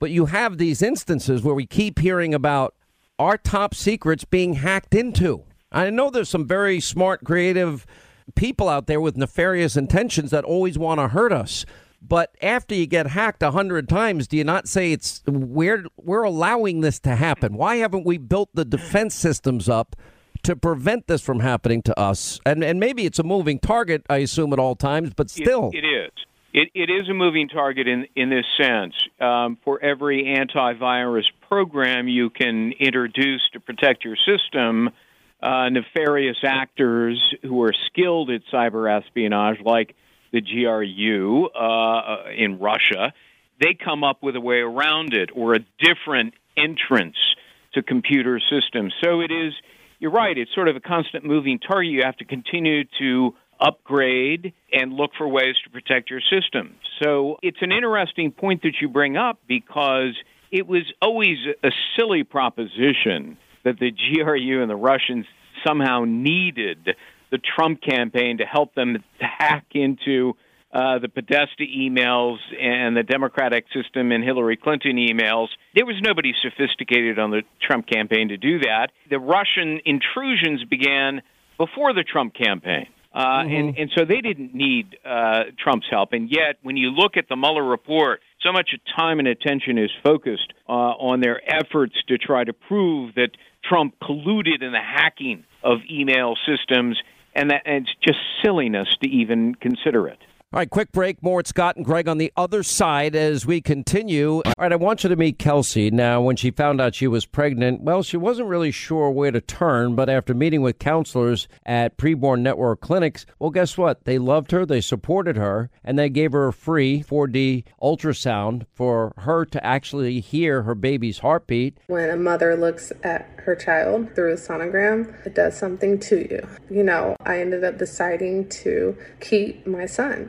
But you have these instances where we keep hearing about our top secrets being hacked into. I know there's some very smart, creative people out there with nefarious intentions that always want to hurt us. But after you get hacked a hundred times, do you not say it's we're, we're allowing this to happen? Why haven't we built the defense systems up to prevent this from happening to us? And and maybe it's a moving target, I assume, at all times, but still. It, it is. It, it is a moving target in, in this sense. Um, for every antivirus program you can introduce to protect your system, uh, nefarious actors who are skilled at cyber espionage, like the G R U uh, in Russia, they come up with a way around it or a different entrance to computer systems. So it is... You're right. It's sort of a constant moving target. You have to continue to upgrade and look for ways to protect your system. So it's an interesting point that you bring up, because it was always a silly proposition that the G R U and the Russians somehow needed the Trump campaign to help them hack into uh, the Podesta emails and the Democratic system and Hillary Clinton emails. There was nobody sophisticated on the Trump campaign to do that. The Russian intrusions began before the Trump campaign, uh, mm-hmm. and, and so they didn't need uh, Trump's help. And yet, when you look at the Mueller report, so much time and attention is focused uh, on their efforts to try to prove that Trump colluded in the hacking of email systems, and, that, and it's just silliness to even consider it. All right, quick break. More at Scott and Greg on the other side as we continue. All right, I want you to meet Kelsey. Now, when she found out she was pregnant, well, she wasn't really sure where to turn. But after meeting with counselors at Preborn Network Clinics, well, guess what? They loved her, they supported her, and they gave her a free four D ultrasound for her to actually hear her baby's heartbeat. When a mother looks at her child through a sonogram, it does something to you. You know, I ended up deciding to keep my son,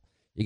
You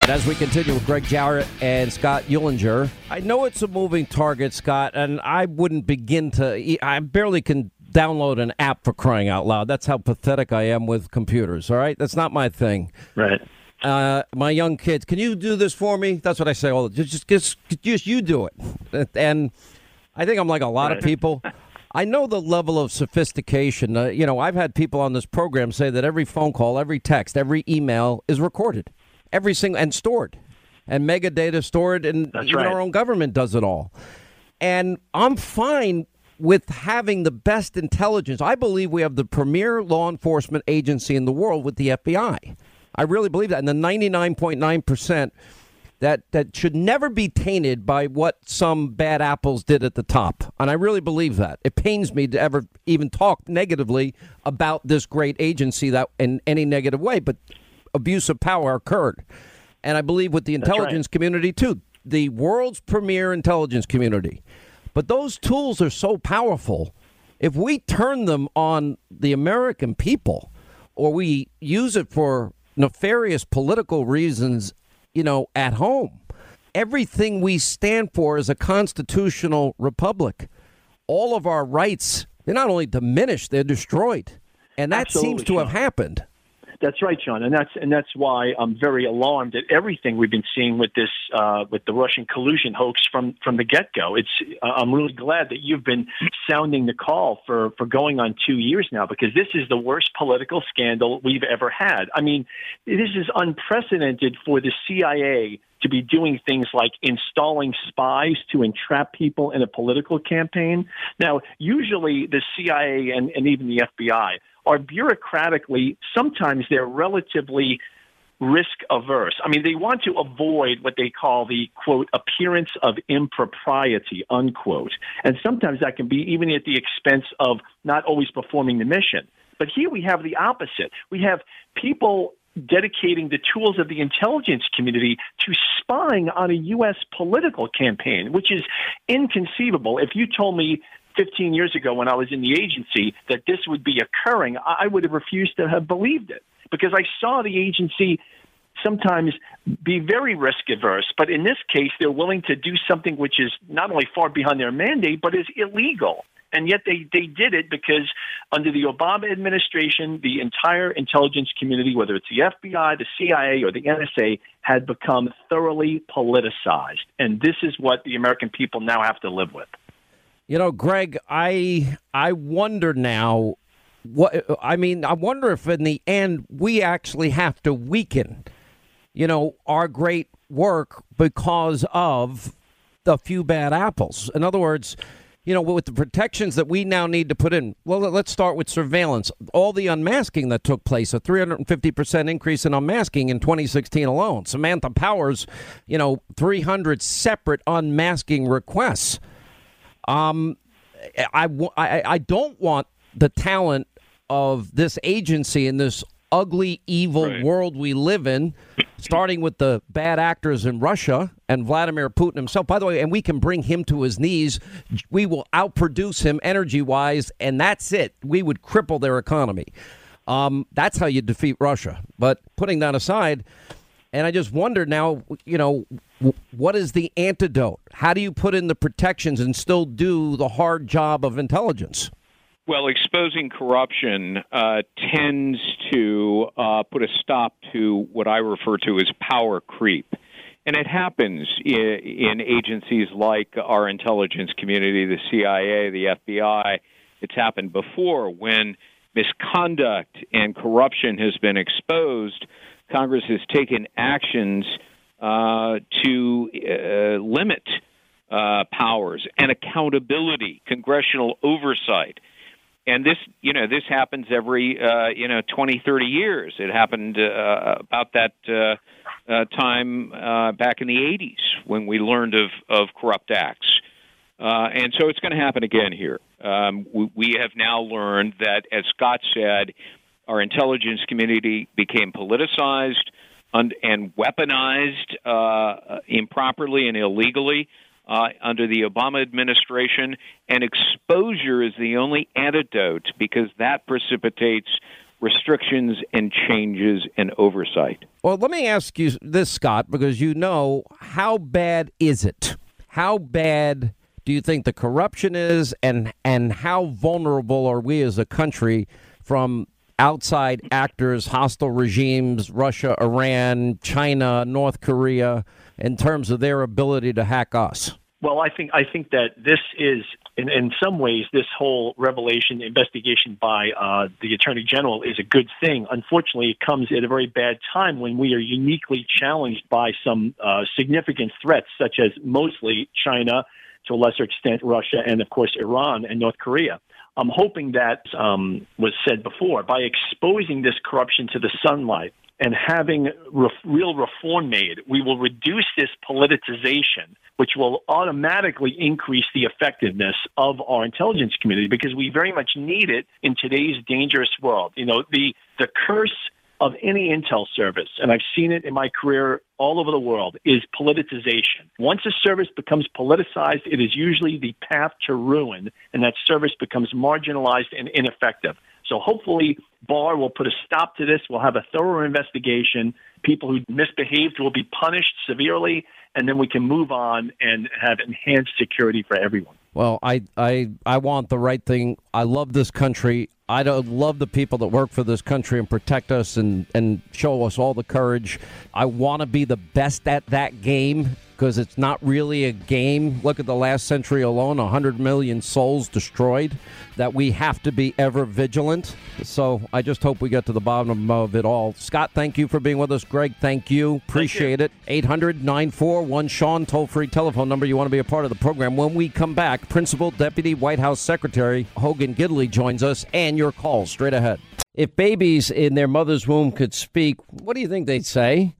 And as we continue with Greg Jarrett and Scott Uehlinger, I know it's a moving target, Scott, and I wouldn't begin to, I barely can download an app for crying out loud. That's how pathetic I am with computers, all right? That's not my thing. Right. Uh, my young kids, can you do this for me? That's what I say. Well, just, just, just you do it. And I think I'm like a lot right. of people. I know the level of sophistication. Uh, you know, I've had people on this program say that every phone call, every text, every email is recorded. Every single and stored and mega data stored. And that's even right. Our own government does it all. And I'm fine with having the best intelligence. I believe we have the premier law enforcement agency in the world with the F B I. I really believe that. And the ninety-nine point nine percent that that should never be tainted by what some bad apples did at the top. And I really believe that. It pains me to ever even talk negatively about this great agency that in any negative way. But abuse of power occurred. And I believe with the intelligence right. community, too, the world's premier intelligence community. But those tools are so powerful. If we turn them on the American people or we use it for nefarious political reasons, you know, at home, everything we stand for is a constitutional republic. All of our rights, they're not only diminished, they're destroyed. And that Absolutely. seems to have happened. That's right, John, and that's and that's why I'm very alarmed at everything we've been seeing with this, uh, with the Russian collusion hoax from, from the get-go. It's uh, I'm really glad that you've been sounding the call for, for going on two years now, because this is the worst political scandal we've ever had. I mean, this is unprecedented for the C I A to be doing things like installing spies to entrap people in a political campaign. Now, usually the C I A and, and even the F B I are bureaucratically, sometimes they're relatively risk averse. I mean, they want to avoid what they call the, quote, appearance of impropriety, unquote. And sometimes that can be even at the expense of not always performing the mission. But here we have the opposite. We have people dedicating the tools of the intelligence community to spying on a U S political campaign, which is inconceivable. If you told me fifteen years ago when I was in the agency that this would be occurring, I would have refused to have believed it, because I saw the agency sometimes be very risk-averse. But in this case, they're willing to do something which is not only far behind their mandate, but is illegal. And yet they, they did it because under the Obama administration, the entire intelligence community, whether it's the F B I, the C I A, or the N S A, had become thoroughly politicized. And this is what the American people now have to live with. You know, Greg, I I wonder now, what I mean, I wonder if in the end we actually have to weaken, you know, our great work because of the few bad apples. In other words, you know, with the protections that we now need to put in, well, let's start with surveillance. All the unmasking that took place, a three hundred fifty percent increase in unmasking in twenty sixteen alone. Samantha Powers, you know, three hundred separate unmasking requests. Um, I, I, I don't want the talent of this agency in this ugly, evil right. world we live in, starting with the bad actors in Russia and Vladimir Putin himself, by the way, and we can bring him to his knees. We will outproduce him energy wise. And that's it. We would cripple their economy. Um, that's how you defeat Russia. But putting that aside, and I just wonder now, you know, what is the antidote? How do you put in the protections and still do the hard job of intelligence? Well, exposing corruption uh, tends to uh, put a stop to what I refer to as power creep. And it happens in, in agencies like our intelligence community, the C I A, the F B I. It's happened before when misconduct and corruption has been exposed. Congress has taken actions uh, to uh, limit uh, powers and accountability, congressional oversight. And this, you know, this happens every, uh, you know, twenty, thirty years. It happened uh, about that uh, uh, time uh, back in the eighties when we learned of, of corrupt acts. Uh, and so it's going to happen again here. Um, we, we have now learned that, as Scott said, our intelligence community became politicized and, and weaponized uh, improperly and illegally. Uh, under the Obama administration, and exposure is the only antidote because that precipitates restrictions and changes and oversight. Well, let me ask you this, Scott, because you know, how bad is it? How bad do you think the corruption is, and, and how vulnerable are we as a country from outside actors, hostile regimes, Russia, Iran, China, North Korea, in terms of their ability to hack us? Well, I think I think that this is, in, in some ways, this whole revelation investigation by uh, the Attorney General is a good thing. Unfortunately, it comes at a very bad time when we are uniquely challenged by some uh, significant threats, such as mostly China, to a lesser extent Russia, and of course Iran and North Korea. I'm hoping that um, was said before, by exposing this corruption to the sunlight and having re- real reform made, we will reduce this politicization, which will automatically increase the effectiveness of our intelligence community, because we very much need it in today's dangerous world. You know, the, the curse of any intel service, and I've seen it in my career all over the world, is politicization. Once a service becomes politicized, it is usually the path to ruin, and that service becomes marginalized and ineffective. So hopefully Barr will put a stop to this. We'll have a thorough investigation. People who misbehaved will be punished severely, and then we can move on and have enhanced security for everyone. Well, I, I, I want the right thing. I love this country. I don't love the people that work for this country and protect us and, and show us all the courage. I want to be the best at that game because it's not really a game. Look at the last century alone, one hundred million souls destroyed, that we have to be ever vigilant. So I just hope we get to the bottom of it all. Scott, thank you for being with us. Greg, thank you. Appreciate thank you. it. eight hundred nine four one Sean, toll-free telephone number. You want to be a part of the program. When we come back, Principal Deputy White House Secretary Hogan Gidley joins us, and your calls straight ahead. If babies in their mother's womb could speak, what do you think they'd say?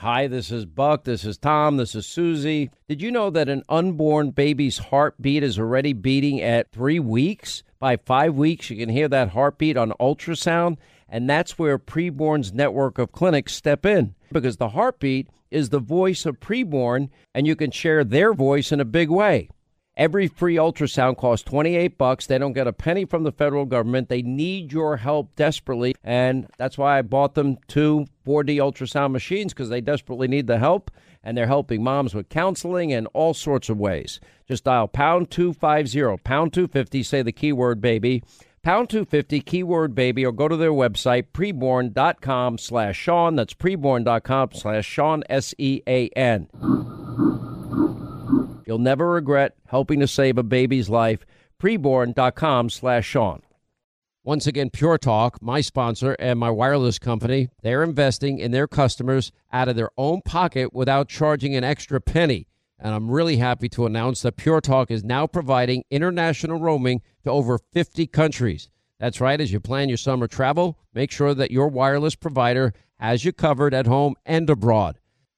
Hi, this is Buck. This is Tom. This is Susie. Did you know that an unborn baby's heartbeat is already beating at three weeks? By five weeks, you can hear that heartbeat on ultrasound. And that's where Preborn's network of clinics step in, because the heartbeat is the voice of Preborn, and you can share their voice in a big way. Every free ultrasound costs twenty-eight bucks. They don't get a penny from the federal government. They need your help desperately. And that's why I bought them two four D ultrasound machines, because they desperately need the help. And they're helping moms with counseling and all sorts of ways. Just dial pound two fifty, pound two fifty, say the keyword baby, pound two fifty, keyword baby, or go to their website, preborn.com slash Sean. That's preborn.com slash Sean, S E A N. You'll never regret helping to save a baby's life. Preborn.com slash Sean. Once again, Pure Talk, my sponsor and my wireless company, they're investing in their customers out of their own pocket without charging an extra penny. And I'm really happy to announce that Pure Talk is now providing international roaming to over fifty countries. That's right. As you plan your summer travel, make sure that your wireless provider has you covered at home and abroad.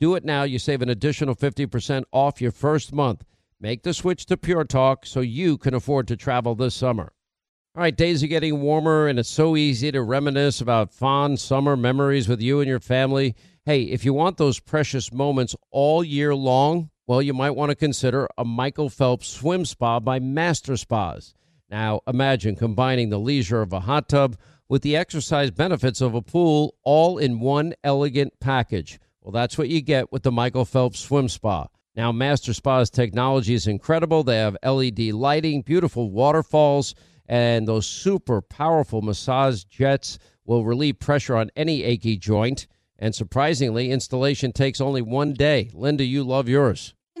Do it now. You save an additional fifty percent off your first month. Make the switch to Pure Talk so you can afford to travel this summer. All right, days are getting warmer, and it's so easy to reminisce about fond summer memories with you and your family. Hey, if you want those precious moments all year long, well, you might want to consider a Michael Phelps swim spa by Master Spas. Now, imagine combining the leisure of a hot tub with the exercise benefits of a pool all in one elegant package. Well, that's what you get with the Michael Phelps Swim Spa. Now, Master Spa's technology is incredible. They have L E D lighting, beautiful waterfalls, and those super powerful massage jets will relieve pressure on any achy joint. And surprisingly, installation takes only one day. Linda, you love yours. I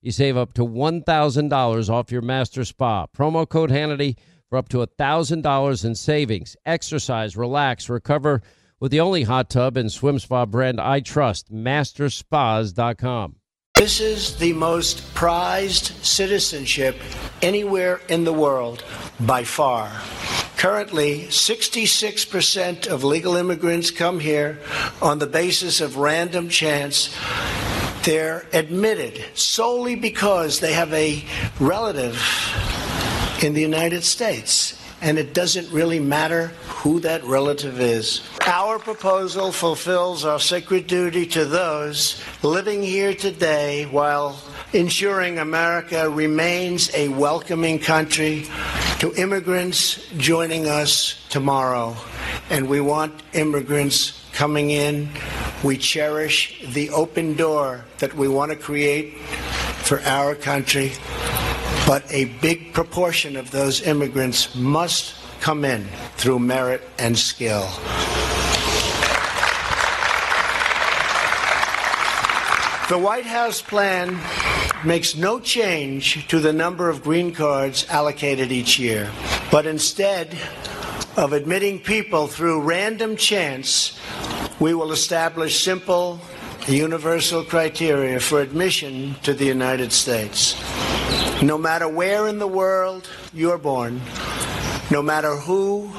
You save up to one thousand dollars off your Master Spa. Promo code Hannity for up to one thousand dollars in savings. Exercise, relax, recover with the only hot tub and swim spa brand I trust, master spas dot com. This is the most prized citizenship anywhere in the world by far. Currently, sixty-six percent of legal immigrants come here on the basis of random chance. They're admitted solely because they have a relative in the United States. And it doesn't really matter who that relative is. Our proposal fulfills our sacred duty to those living here today while ensuring America remains a welcoming country to immigrants joining us tomorrow. And we want immigrants coming in. We cherish the open door that we want to create for our country. But a big proportion of those immigrants must come in through merit and skill. The White House plan makes no change to the number of green cards allocated each year, but instead of admitting people through random chance, we will establish simple, universal criteria for admission to the United States. No matter where in the world you're born, no matter who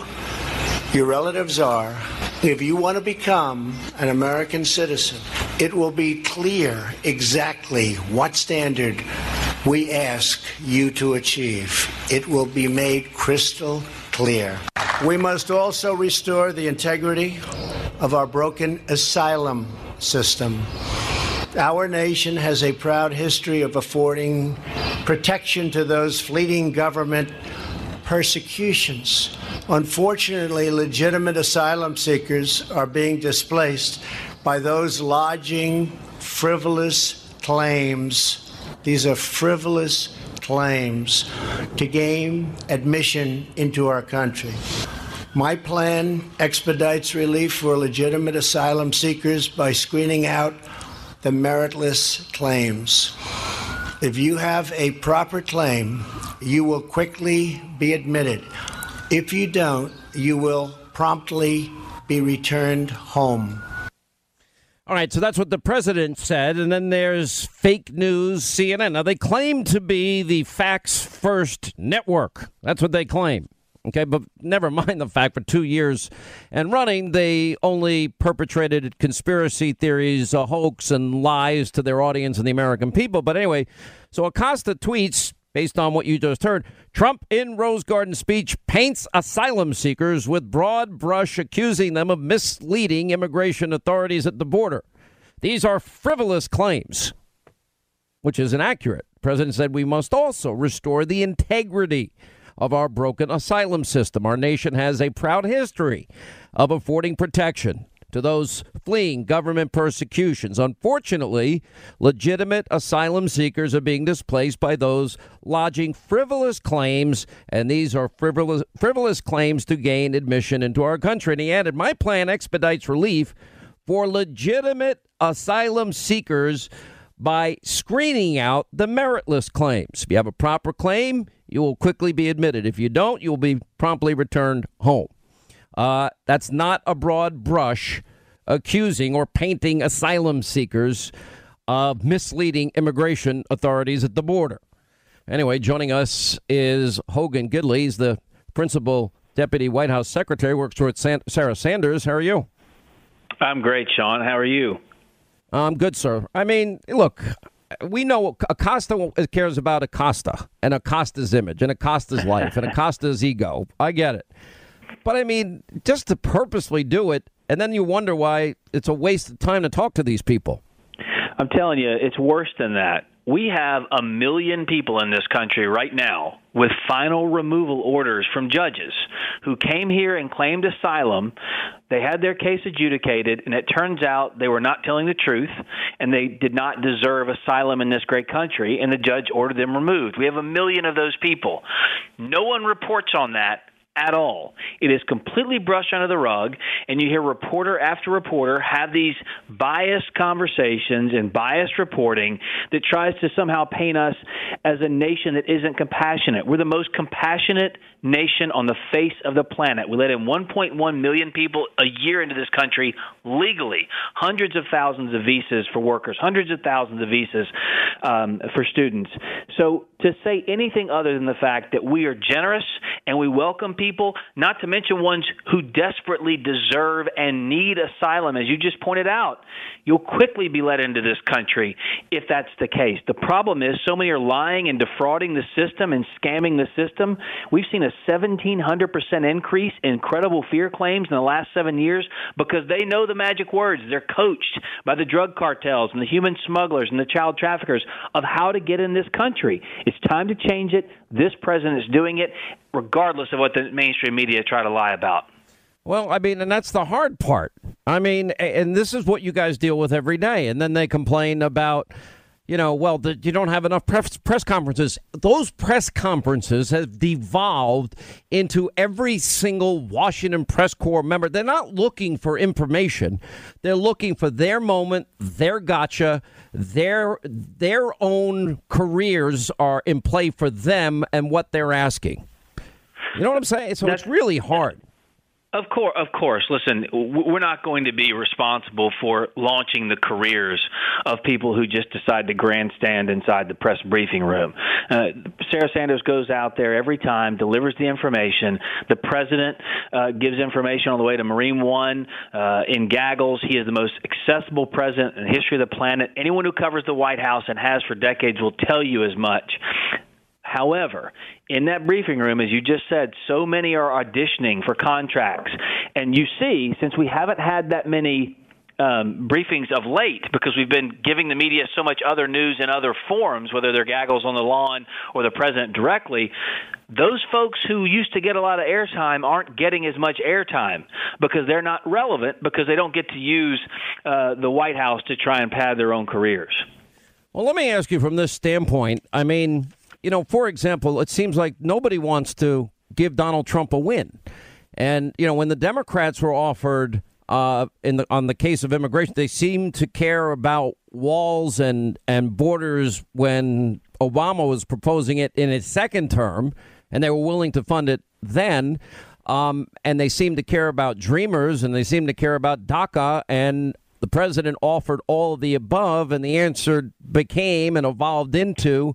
your relatives are, if you want to become an American citizen, it will be clear exactly what standard we ask you to achieve. It will be made crystal clear. We must also restore the integrity of our broken asylum system. Our nation has a proud history of affording protection to those fleeing government persecutions. Unfortunately, legitimate asylum seekers are being displaced by those lodging frivolous claims. These are frivolous claims to gain admission into our country. My plan expedites relief for legitimate asylum seekers by screening out the meritless claims. If you have a proper claim, you will quickly be admitted. If you don't, you will promptly be returned home. All right, so that's what the president said, and then there's fake news C N N. Now, they claim to be the facts-first network. That's what they claim. Okay, but never mind the fact for two years and running, they only perpetrated conspiracy theories, a hoax, and lies to their audience and the American people. But anyway, so Acosta tweets, based on what you just heard, Trump in Rose Garden speech paints asylum seekers with broad brush, accusing them of misleading immigration authorities at the border. These are frivolous claims, which is inaccurate. The president said we must also restore the integrity of our broken asylum system. Our nation has a proud history of affording protection to those fleeing government persecutions. Unfortunately, legitimate asylum seekers are being displaced by those lodging frivolous claims, and these are frivolous, frivolous claims to gain admission into our country. And he added, my plan expedites relief for legitimate asylum seekers by screening out the meritless claims. If you have a proper claim, you will quickly be admitted. If you don't, you'll be promptly returned home. Uh, that's not a broad brush accusing or painting asylum seekers of misleading immigration authorities at the border. Anyway, joining us is Hogan Gidley. He's the principal deputy White House secretary, works for Sarah Sanders. How are you? I'm great, Sean. How are you? I'm um, good, sir. I mean, look, we know Acosta cares about Acosta and Acosta's image and Acosta's life and Acosta's ego. I get it. But, I mean, just to purposely do it, and then you wonder why it's a waste of time to talk to these people. I'm telling you, it's worse than that. We have a million people in this country right now with final removal orders from judges who came here and claimed asylum. They had their case adjudicated, and it turns out they were not telling the truth, and they did not deserve asylum in this great country, and the judge ordered them removed. We have a million of those people. No one reports on that at all. It is completely brushed under the rug, and you hear reporter after reporter have these biased conversations and biased reporting that tries to somehow paint us as a nation that isn't compassionate. We're the most compassionate nation on the face of the planet. We let in one point one million people a year into this country legally, hundreds of thousands of visas for workers, hundreds of thousands of visas um, for students. So to say anything other than the fact that we are generous and we welcome people People, not to mention ones who desperately deserve and need asylum, as you just pointed out, you'll quickly be let into this country if that's the case. The problem is so many are lying and defrauding the system and scamming the system. We've seen a seventeen hundred percent increase in credible fear claims in the last seven years because they know the magic words. They're coached by the drug cartels and the human smugglers and the child traffickers of how to get in this country. It's time to change it. This president is doing it, regardless of what the mainstream media try to lie about. Well, I mean, and that's the hard part. I mean, and this is what you guys deal with every day. And then they complain about, you know, well, the, you don't have enough press, press conferences. Those press conferences have devolved into every single Washington Press Corps member. They're not looking for information. They're looking for their moment, their gotcha, their their own careers are in play for them and what they're asking. You know what I'm saying? So that's, it's really hard. Of course, of course. Listen, we're not going to be responsible for launching the careers of people who just decide to grandstand inside the press briefing room. Uh, Sarah Sanders goes out there every time, delivers the information. The president uh, gives information on the way to Marine One uh, in gaggles. He is the most accessible president in the history of the planet. Anyone who covers the White House and has for decades will tell you as much. However, in that briefing room, as you just said, so many are auditioning for contracts. And you see, since we haven't had that many Um, briefings of late, because we've been giving the media so much other news in other forums, whether they're gaggles on the lawn or the president directly, those folks who used to get a lot of airtime aren't getting as much airtime because they're not relevant, because they don't get to use uh, the White House to try and pad their own careers. Well, let me ask you from this standpoint. I mean, you know, for example, it seems like nobody wants to give Donald Trump a win. And, you know, when the Democrats were offered Uh, in the on the case of immigration, they seem to care about walls and and borders when Obama was proposing it in his second term, and they were willing to fund it then. Um, and they seem to care about Dreamers, and they seem to care about DACA. And the president offered all of the above, and the answer became and evolved into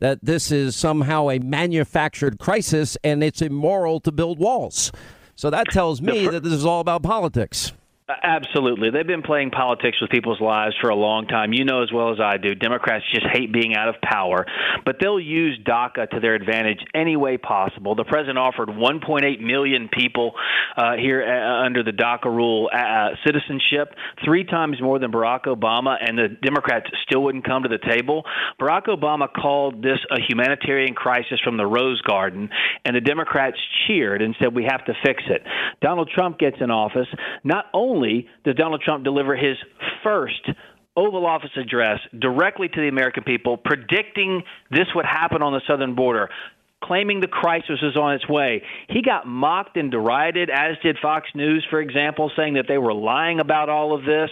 that this is somehow a manufactured crisis, and it's immoral to build walls. So that tells me that this is all about politics. Absolutely. They've been playing politics with people's lives for a long time. You know as well as I do, Democrats just hate being out of power, but they'll use DACA to their advantage any way possible. The president offered one point eight million people uh, here uh, under the DACA rule uh, citizenship, three times more than Barack Obama, and the Democrats still wouldn't come to the table. Barack Obama called this a humanitarian crisis from the Rose Garden, and the Democrats cheered and said, we have to fix it. Donald Trump gets in office. Not only does Donald Trump deliver his first Oval Office address directly to the American people, predicting this would happen on the southern border, claiming the crisis is on its way. He got mocked and derided, as did Fox News, for example, saying that they were lying about all of this.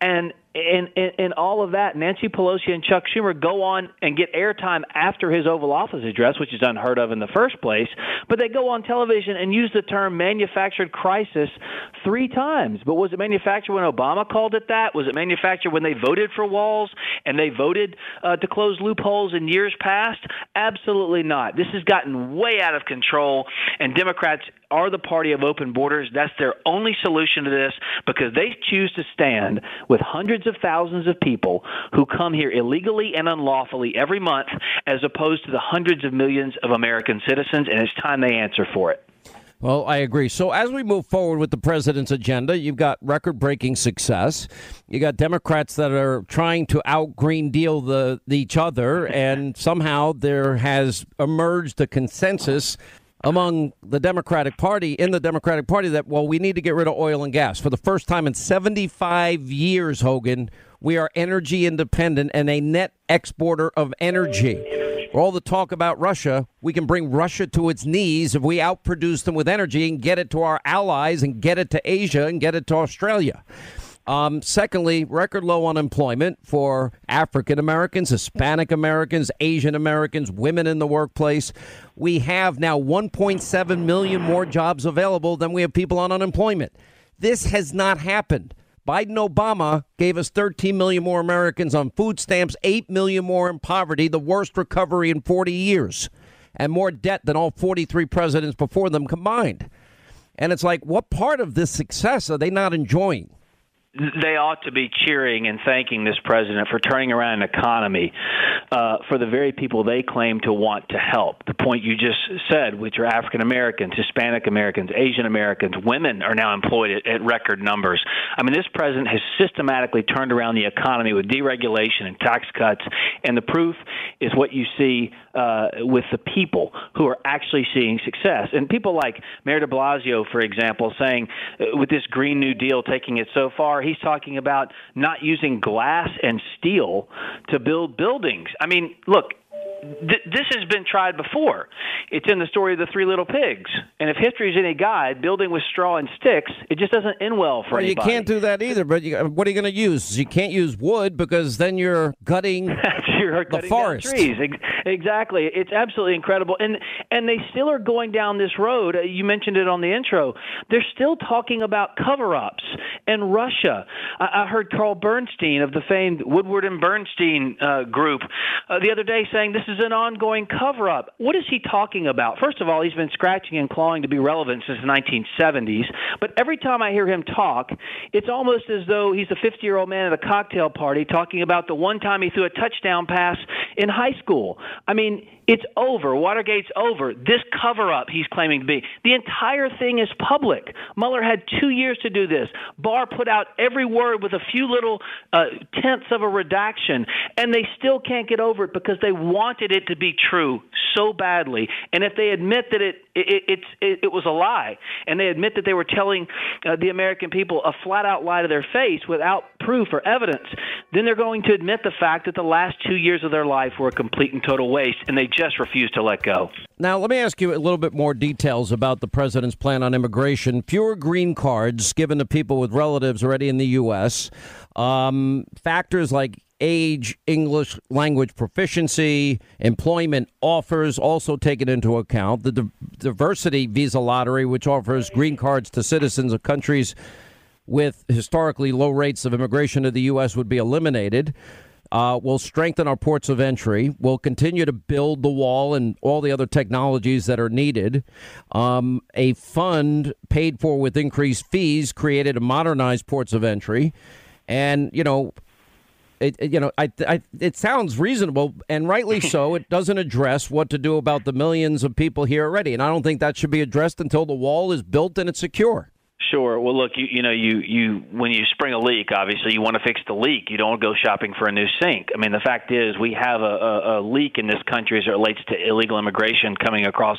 And in, in, in all of that, Nancy Pelosi and Chuck Schumer go on and get airtime after his Oval Office address, which is unheard of in the first place. But they go on television and use the term manufactured crisis three times. But was it manufactured when Obama called it that? Was it manufactured when they voted for walls and they voted uh, to close loopholes in years past? Absolutely not. This has gotten way out of control, and Democrats are the party of open borders. That's their only solution to this, because they choose to stand with hundreds of thousands of people who come here illegally and unlawfully every month, as opposed to the hundreds of millions of American citizens, and it's time they answer for it. Well, I agree. So as we move forward with the president's agenda, you've got record-breaking success. You got Democrats that are trying to out-Green Deal the, the each other, and somehow there has emerged a consensus among the Democratic Party, in the Democratic Party, that, well, we need to get rid of oil and gas. For the first time in seventy-five years, Hogan, we are energy independent and a net exporter of energy. For all the talk about Russia, we can bring Russia to its knees if we outproduce them with energy and get it to our allies and get it to Asia and get it to Australia. Um, secondly, record low unemployment for African Americans, Hispanic Americans, Asian Americans, women in the workplace. We have now one point seven million more jobs available than we have people on unemployment. This has not happened. Biden Obama gave us thirteen million more Americans on food stamps, eight million more in poverty, the worst recovery in forty years, and more debt than all forty-three presidents before them combined. And it's like, what part of this success are they not enjoying? They ought to be cheering and thanking this president for turning around an economy uh, for the very people they claim to want to help. The point you just said, which are African Americans, Hispanic Americans, Asian Americans, women are now employed at, at record numbers. I mean, this president has systematically turned around the economy with deregulation and tax cuts, and the proof is what you see uh, with the people who are actually seeing success. And people like Mayor de Blasio, for example, saying uh, with this Green New Deal taking it so far, he's talking about not using glass and steel to build buildings. I mean, look, th- this has been tried before. It's in the story of the Three Little Pigs. And if history is any guide, building with straw and sticks, it just doesn't end well for well, anybody. You can't do that either, but you, what are you going to use? You can't use wood, because then you're gutting... You're cutting the forest. Down trees. Exactly. It's absolutely incredible. And and they still are going down this road. You mentioned it on the intro. They're still talking about cover-ups and Russia. I, I heard Carl Bernstein of the famed Woodward and Bernstein uh, group uh, the other day saying this is an ongoing cover-up. What is he talking about? First of all, he's been scratching and clawing to be relevant since the nineteen seventies. But every time I hear him talk, it's almost as though he's a fifty-year-old man at a cocktail party talking about the one time he threw a touchdown pass in high school. I mean, It's over. Watergate's over. This cover-up he's claiming to be. The entire thing is public. Mueller had two years to do this. Barr put out every word with a few little uh, tenths of a redaction, and they still can't get over it because they wanted it to be true so badly. And if they admit that it it it, it, it was a lie, and they admit that they were telling uh, the American people a flat-out lie to their face without proof or evidence, then they're going to admit the fact that the last two years of their life were a complete and total waste, and they just refuse to let go. Now, let me ask you a little bit more details about the president's plan on immigration. Pure green cards given to people with relatives already in the U S Um, factors like age, English language proficiency, employment offers also taken into account. The di- diversity visa lottery, which offers green cards to citizens of countries with historically low rates of immigration to the U S would be eliminated. Uh, we'll strengthen our ports of entry. We'll continue to build the wall and all the other technologies that are needed. Um, a fund paid for with increased fees created to modernize ports of entry. And, you know, it, it, you know, I, I, it sounds reasonable, and rightly so. It doesn't address what to do about the millions of people here already. And I don't think that should be addressed until the wall is built and it's secure. Sure. Well, look, you, you know, you, you when you spring a leak, obviously you want to fix the leak. You don't go shopping for a new sink. I mean, the fact is we have a, a, a leak in this country as it relates to illegal immigration coming across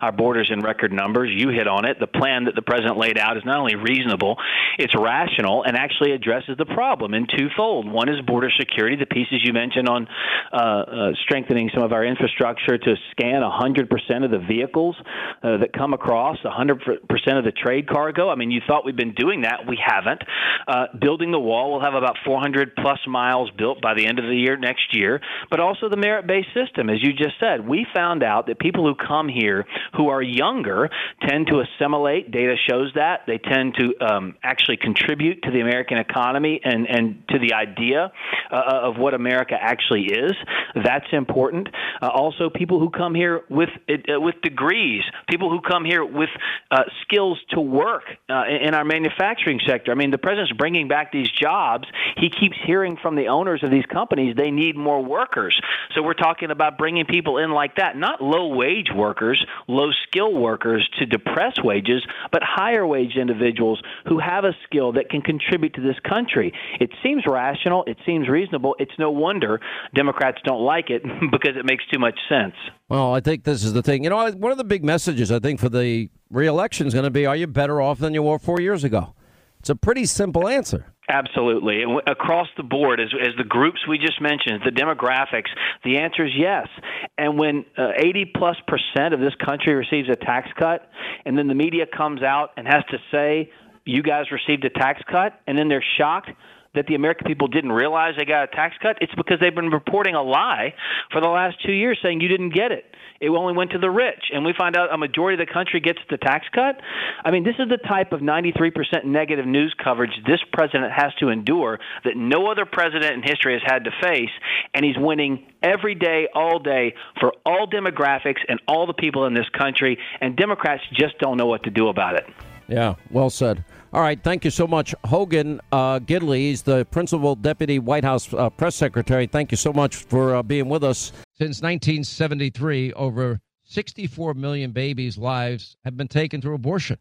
our borders in record numbers. You hit on it. The plan that the president laid out is not only reasonable, it's rational and actually addresses the problem in twofold. One is border security, the pieces you mentioned on uh, uh, strengthening some of our infrastructure to scan one hundred percent of the vehicles uh, that come across, one hundred percent of the trade cargo. I mean, you thought we'd been doing that. We haven't. Uh, building the wall, we'll have about four hundred plus miles built by the end of the year next year. But also the merit-based system, as you just said. We found out that people who come here who are younger tend to assimilate. Data shows that. They tend to um, actually contribute to the American economy and, and to the idea uh, of what America actually is. That's important. Uh, also, people who come here with, uh, with degrees, people who come here with uh, skills to work Uh, in our manufacturing sector. I mean, the president's bringing back these jobs. He keeps hearing from the owners of these companies they need more workers. So we're talking about bringing people in like that, not low-wage workers, low-skill workers to depress wages, but higher-wage individuals who have a skill that can contribute to this country. It seems rational. It seems reasonable. It's no wonder Democrats don't like it because it makes too much sense. Well, I think this is the thing. You know, one of the big messages, I think, for the re-election is going to be, are you better off than you were four years ago? It's a pretty simple answer. Absolutely. And across the board, as, as the groups we just mentioned, the demographics, the answer is yes. And when uh, eighty plus percent of this country receives a tax cut, and then the media comes out and has to say, you guys received a tax cut, and then they're shocked that the American people didn't realize they got a tax cut, it's because they've been reporting a lie for the last two years saying you didn't get it. It only went to the rich. And we find out a majority of the country gets the tax cut. I mean, this is the type of ninety-three percent negative news coverage this president has to endure that no other president in history has had to face. And he's winning every day, all day, for all demographics and all the people in this country. And Democrats just don't know what to do about it. Yeah, well said. All right. Thank you so much. Hogan uh, Gidley, he's the principal deputy White House uh, press secretary. Thank you so much for uh, being with us. Since nineteen seventy-three, over sixty-four million babies' lives have been taken through abortion.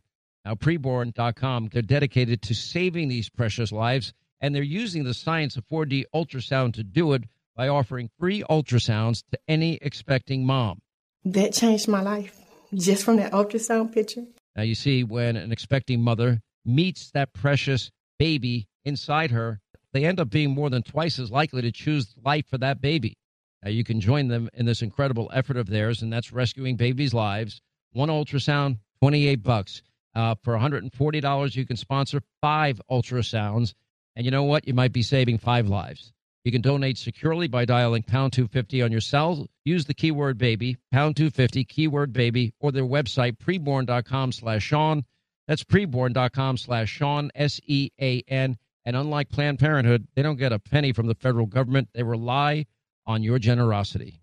Now, preborn dot com, they're dedicated to saving these precious lives, and they're using the science of four D ultrasound to do it by offering free ultrasounds to any expecting mom. That changed my life just from that ultrasound picture. Now, you see, when an expecting mother meets that precious baby inside her, they end up being more than twice as likely to choose life for that baby. Now, you can join them in this incredible effort of theirs, and that's rescuing babies' lives. One ultrasound, twenty-eight bucks. Uh, for one hundred forty dollars, you can sponsor five ultrasounds. And you know what? You might be saving five lives. You can donate securely by dialing pound two fifty on your cell. Use the keyword baby, pound two fifty, keyword baby, or their website, preborn dot com slash Sean. That's preborn dot com slash Sean, S E A N. And unlike Planned Parenthood, they don't get a penny from the federal government. They rely on your generosity.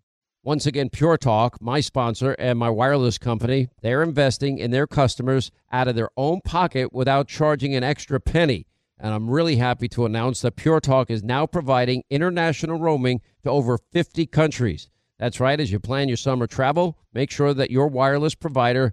Once again, Pure Talk, my sponsor and my wireless company, they're investing in their customers out of their own pocket without charging an extra penny. And I'm really happy to announce that Pure Talk is now providing international roaming to over fifty countries. That's right. As you plan your summer travel, make sure that your wireless provider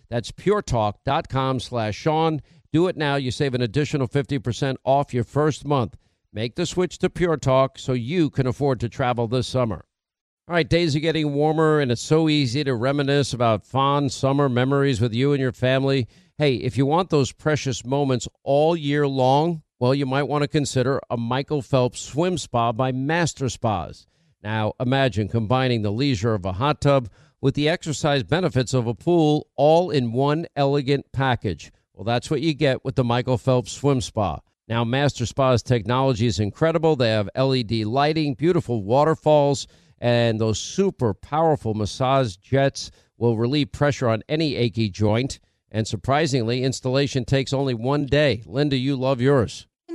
That's puretalk.com slash Sean. Do it now. You save an additional fifty percent off your first month. Make the switch to Pure Talk so you can afford to travel this summer. All right, days are getting warmer, and it's so easy to reminisce about fond summer memories with you and your family. Hey, if you want those precious moments all year long, well, you might want to consider a Michael Phelps swim spa by Master Spas. Now, imagine combining the leisure of a hot tub with the exercise benefits of a pool all in one elegant package. Well, that's what you get with the Michael Phelps swim spa. Now, Master Spa's technology is incredible. They have L E D lighting, beautiful waterfalls, and those super powerful massage jets will relieve pressure on any achy joint. And surprisingly, installation takes only one day. Linda, you love yours. I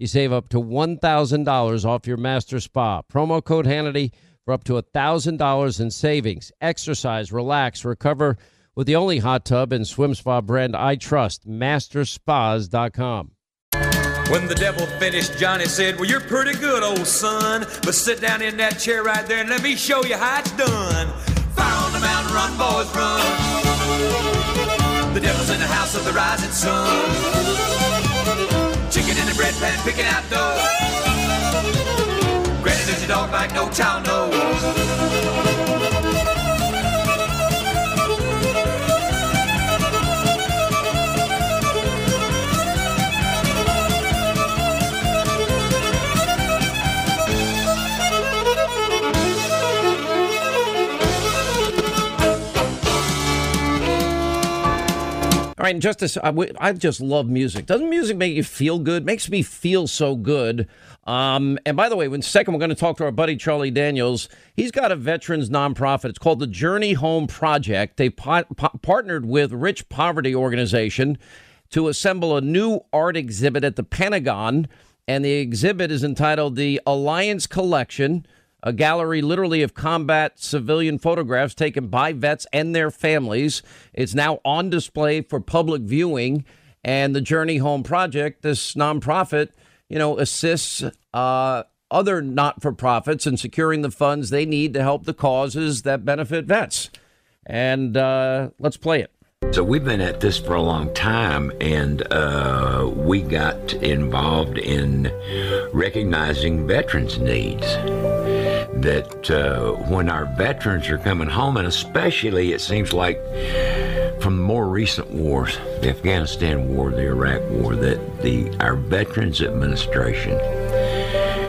You save up to one thousand dollars off your Master Spa. Promo code Hannity for up to one thousand dollars in savings. Exercise, relax, recover with the only hot tub and swim spa brand I trust, master spas dot com. When the devil finished, Johnny said, well, you're pretty good, old son. But sit down in that chair right there and let me show you how it's done. Fire on the mountain, run, boys, run. The devil's in the house of the rising sun. Chicken in the bread pan, picking out dough. Granny, there's your dog bite, no child knows. All right, and just this, I, w- I just love music. Doesn't music make you feel good? Makes me feel so good. Um, and by the way, in a second, we're going to talk to our buddy Charlie Daniels. He's got a veterans nonprofit. It's called the Journey Home Project. They po- po- partnered with Rich Poverty Organization to assemble a new art exhibit at the Pentagon. And the exhibit is entitled The Alliance Collection, a gallery literally of combat civilian photographs taken by vets and their families. It's now on display for public viewing. And the Journey Home Project, this nonprofit, you know, assists uh, other not-for-profits in securing the funds they need to help the causes that benefit vets. And uh, let's play it. So we've been at this for a long time, and uh, we got involved in recognizing veterans' needs. That uh, when our veterans are coming home, and especially it seems like from more recent wars, the Afghanistan war, the Iraq war, that the our Veterans Administration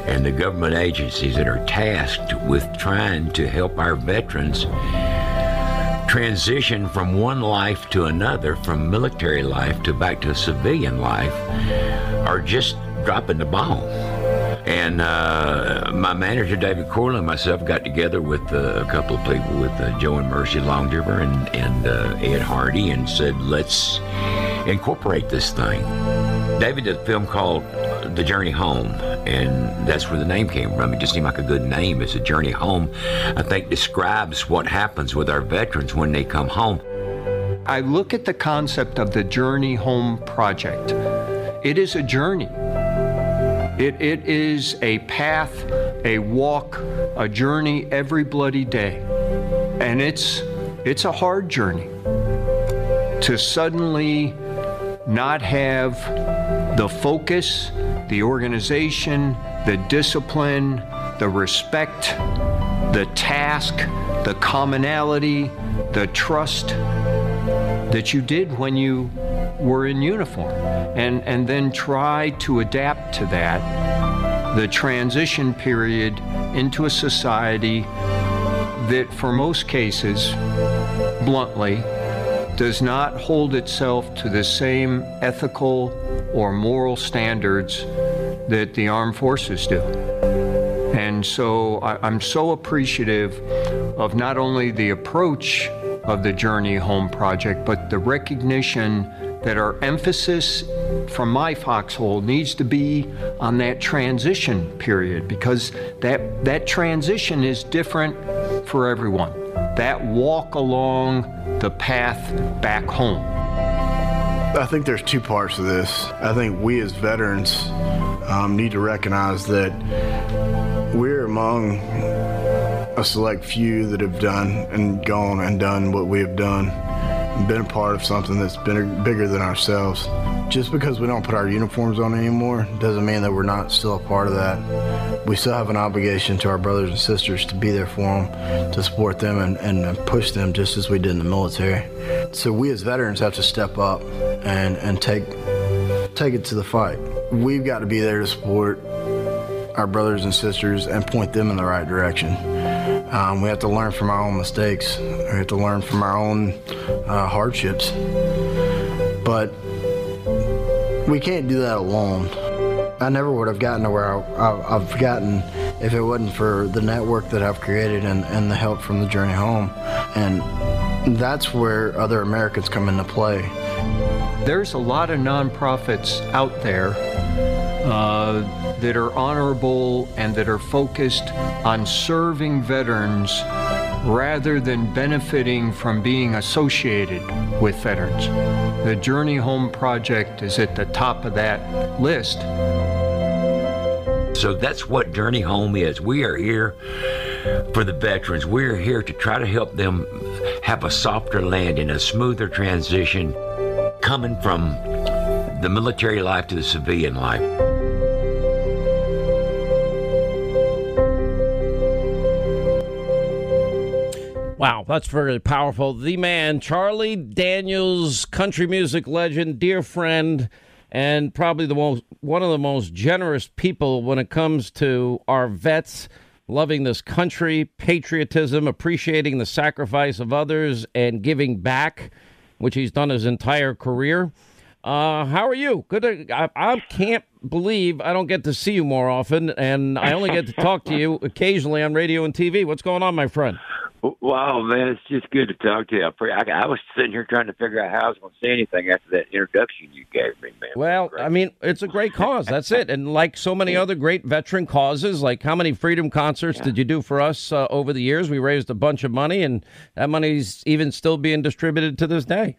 and the government agencies that are tasked with trying to help our veterans transition from one life to another, from military life to back to civilian life, are just dropping the ball. And uh, my manager, David Corley, and myself got together with uh, a couple of people, with uh, Joe and Mercy Longdiver and, and uh, Ed Hardy, and said, let's incorporate this thing. David did a film called The Journey Home, and that's where the name came from. It just seemed like a good name. It's a journey home. I think describes what happens with our veterans when they come home. I look at the concept of the Journey Home Project. It is a journey. It, it is a path, a walk, a journey every bloody day. And it's, it's a hard journey to suddenly not have the focus, the organization, the discipline, the respect, the task, the commonality, the trust that you did when you were in uniform, and, and then try to adapt to that, the transition period into a society that, for most cases, bluntly, does not hold itself to the same ethical or moral standards that the armed forces do. And so I, I'm so appreciative of not only the approach of the Journey Home Project, but the recognition that our emphasis from my foxhole needs to be on that transition period, because that, that transition is different for everyone. That walk along the path back home. I think there's two parts to this. I think we as veterans um, need to recognize that we're among a select few that have done and gone and done what we have done, and been a part of something that's been bigger than ourselves. Just because we don't put our uniforms on anymore doesn't mean that we're not still a part of that. We still have an obligation to our brothers and sisters to be there for them, to support them and, and push them just as we did in the military. So we as veterans have to step up and, and take, take it to the fight. We've got to be there to support our brothers and sisters and point them in the right direction. Um, we have to learn from our own mistakes. We have to learn from our own uh, hardships. But we can't do that alone. I never would have gotten to where I, I, I've gotten if it wasn't for the network that I've created and, and the help from the Journey Home. And that's where other Americans come into play. There's a lot of nonprofits out there uh, that are honorable and that are focused on serving veterans rather than benefiting from being associated with veterans. The Journey Home Project is at the top of that list. So that's what Journey Home is. We are here for the veterans. We're here to try to help them have a softer landing, a smoother transition, coming from the military life to the civilian life. Wow, that's very powerful. The man, Charlie Daniels, country music legend, dear friend, and probably the most one of the most generous people when it comes to our vets, loving this country, patriotism, appreciating the sacrifice of others, and giving back, which he's done his entire career. Uh, how are you? Good. To, I, I can't believe I don't get to see you more often, and I only get to talk to you occasionally on radio and T V. What's going on, my friend? Wow, man, it's just good to talk to you. I, I was sitting here trying to figure out how I was going to say anything after that introduction you gave me, man. Well, I mean, it's a great cause. That's it. And like so many other great veteran causes, like how many freedom concerts yeah. did you do for us uh, over the years? We raised a bunch of money, and that money's even still being distributed to this day.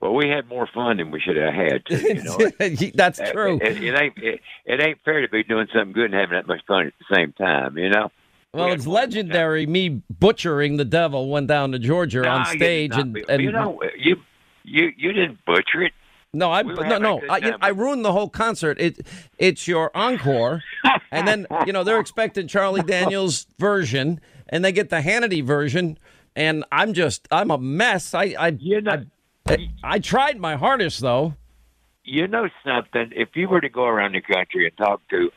Well, we had more fun than we should have had. To, you know? That's it, true. It, it, it, ain't, it, it ain't fair to be doing something good and having that much fun at the same time, you know? Well, it's legendary. Me butchering the devil went down to Georgia no, on stage, and, and you know, you you you didn't butcher it. No, I we no no, I, I ruined the whole concert. It it's your encore, and then you know they're expecting Charlie Daniels' version, and they get the Hannity version, and I'm just I'm a mess. I I you know, I, I, I tried my hardest though. You know something? If you were to go around the country and talk to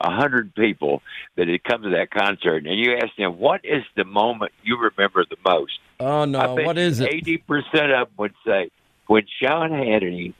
a hundred people that had come to that concert, and you asked them, what is the moment you remember the most? Oh, no, what is it? eighty percent of them would say, when Sean Hannity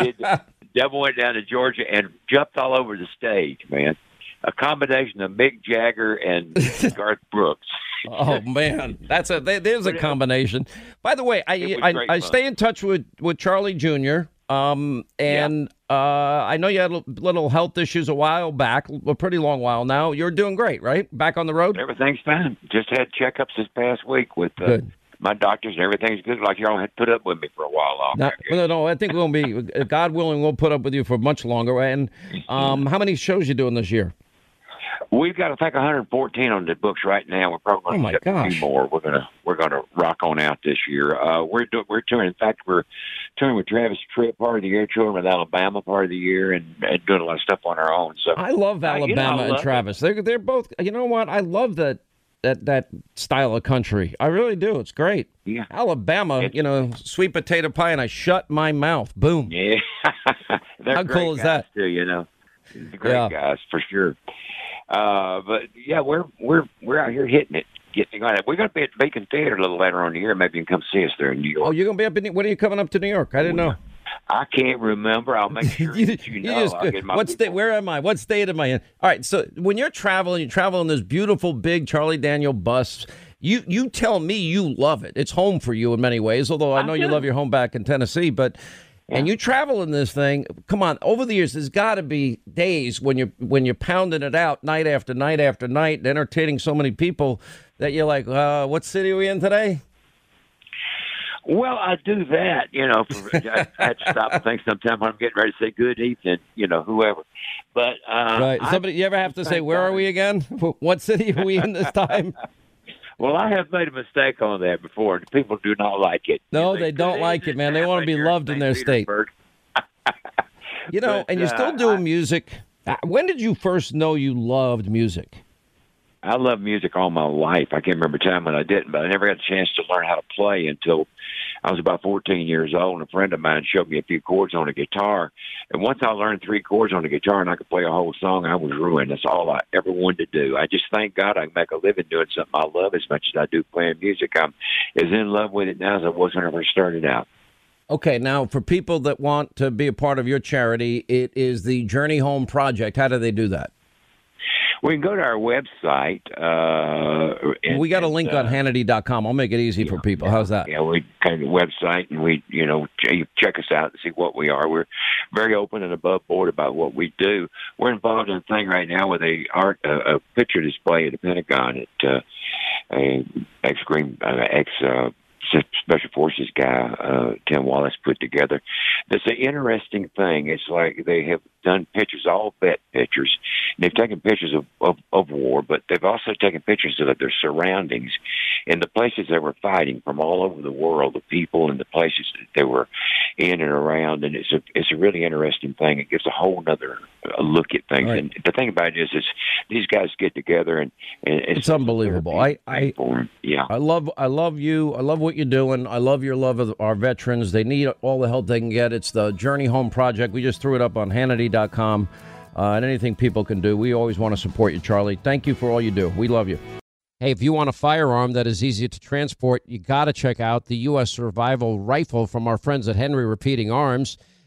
did the devil went down to Georgia and jumped all over the stage, man. A combination of Mick Jagger and Garth Brooks. Oh, man, that's a there's a combination. By the way, I, I, I stay in touch with, with Charlie Junior, Um, and yeah. uh, I know you had little health issues a while back, a pretty long while now. You're doing great, right? Back on the road? Everything's fine. Just had checkups this past week with uh, my doctors, and everything's good. Like y'all had put up with me for a while long. Now, no, no, I think we'll be, God willing, we'll put up with you for much longer. And um, how many shows you doing this year? We've got, I think, one hundred fourteen on the books right now. We're probably going to get a few more. We're gonna we're gonna rock on out this year. Uh, we're do, we're touring. In fact, we're touring with Travis Tritt part of the year, touring with Alabama part of the year, and, and doing a lot of stuff on our own. So I love Alabama uh, you know, I love and Travis. It. They're they're both. You know what? I love that that that style of country. I really do. It's great. Yeah. Alabama, it's, you know, sweet potato pie, and I shut my mouth. Boom. Yeah. How cool is that? Too, you know, great yeah. guys for sure. Uh, but yeah, we're we're we're out here hitting it. Getting on it. We're going to be at Beacon Theater a little later on in the year. Maybe you can come see us there in New York. Oh, you're going to be up in New York? When are you coming up to New York? I didn't know. I can't remember. I'll make sure you, that you know. You just, I'll get my what state, where am I? What state am I in? All right, so when you're traveling, you travel in this beautiful, big Charlie Daniel bus. You you tell me you love it. It's home for you in many ways, although I know I you love your home back in Tennessee. But yeah. And you travel in this thing. Come on, over the years, there's got to be days when you're, when you're pounding it out night after night after night, entertaining so many people that you're like, uh, what city are we in today? Well, I do that, you know. For, I, I have to stop and think sometimes when I'm getting ready to say good evening, you know, whoever. But um, right, somebody, I, you ever have to say, where are we again? What city are we in this time? Well, I have made a mistake on that before, and people do not like it. No, you know, they, they don't like it, man. They want to be loved in their state. You know, but, and you're still doing uh, music. When did you first know you loved music? I love music all my life. I can't remember a time when I didn't, but I never got a chance to learn how to play until I was about fourteen years old, and a friend of mine showed me a few chords on a guitar. And once I learned three chords on a guitar and I could play a whole song, I was ruined. That's all I ever wanted to do. I just thank God I can make a living doing something I love as much as I do playing music. I'm as in love with it now as I was when I first started out. Okay, now for people that want to be a part of your charity, it is the Journey Home Project. How do they do that? We can go to our website. Uh, and, we got a link uh, on Hannity dot com. I'll make it easy yeah, for people. How's that? Yeah, we go to the website and we, you know, check us out and see what we are. We're very open and above board about what we do. We're involved in a thing right now with a art, uh, a picture display at the Pentagon at uh, a ex Green uh, ex. Uh, Special Forces guy, uh, Tim Wallace, put together. That's an interesting thing. It's like they have done pictures, all vet pictures. And they've taken pictures of, of, of war, but they've also taken pictures of their surroundings and the places they were fighting from all over the world, the people and the places that they were in and around. And it's a, it's a really interesting thing. It gives a whole other look at things. Right. And the thing about it is, is these guys get together and, and it's, it's unbelievable. I, I, yeah. I love, I love you. I love what you're doing. I love your love of our veterans. They need all the help they can get. It's the Journey Home Project. We just threw it up on Hannity dot com, uh, and anything people can do. We always want to support you, Charlie. Thank you for all you do. We love you. Hey, if you want a firearm that is easy to transport, you got to check out the U S Survival Rifle from our friends at Henry Repeating Arms.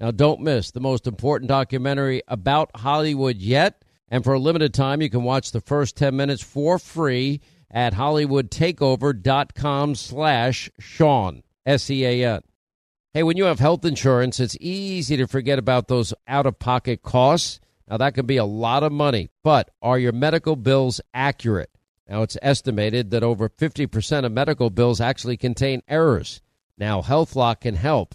Now, don't miss the most important documentary about Hollywood yet. And for a limited time, you can watch the first ten minutes for free at hollywood takeover dot com slash Sean, S E A N. Hey, when you have health insurance, it's easy to forget about those out-of-pocket costs. Now, that can be a lot of money, but are your medical bills accurate? Now, it's estimated that over fifty percent of medical bills actually contain errors. Now, HealthLock can help.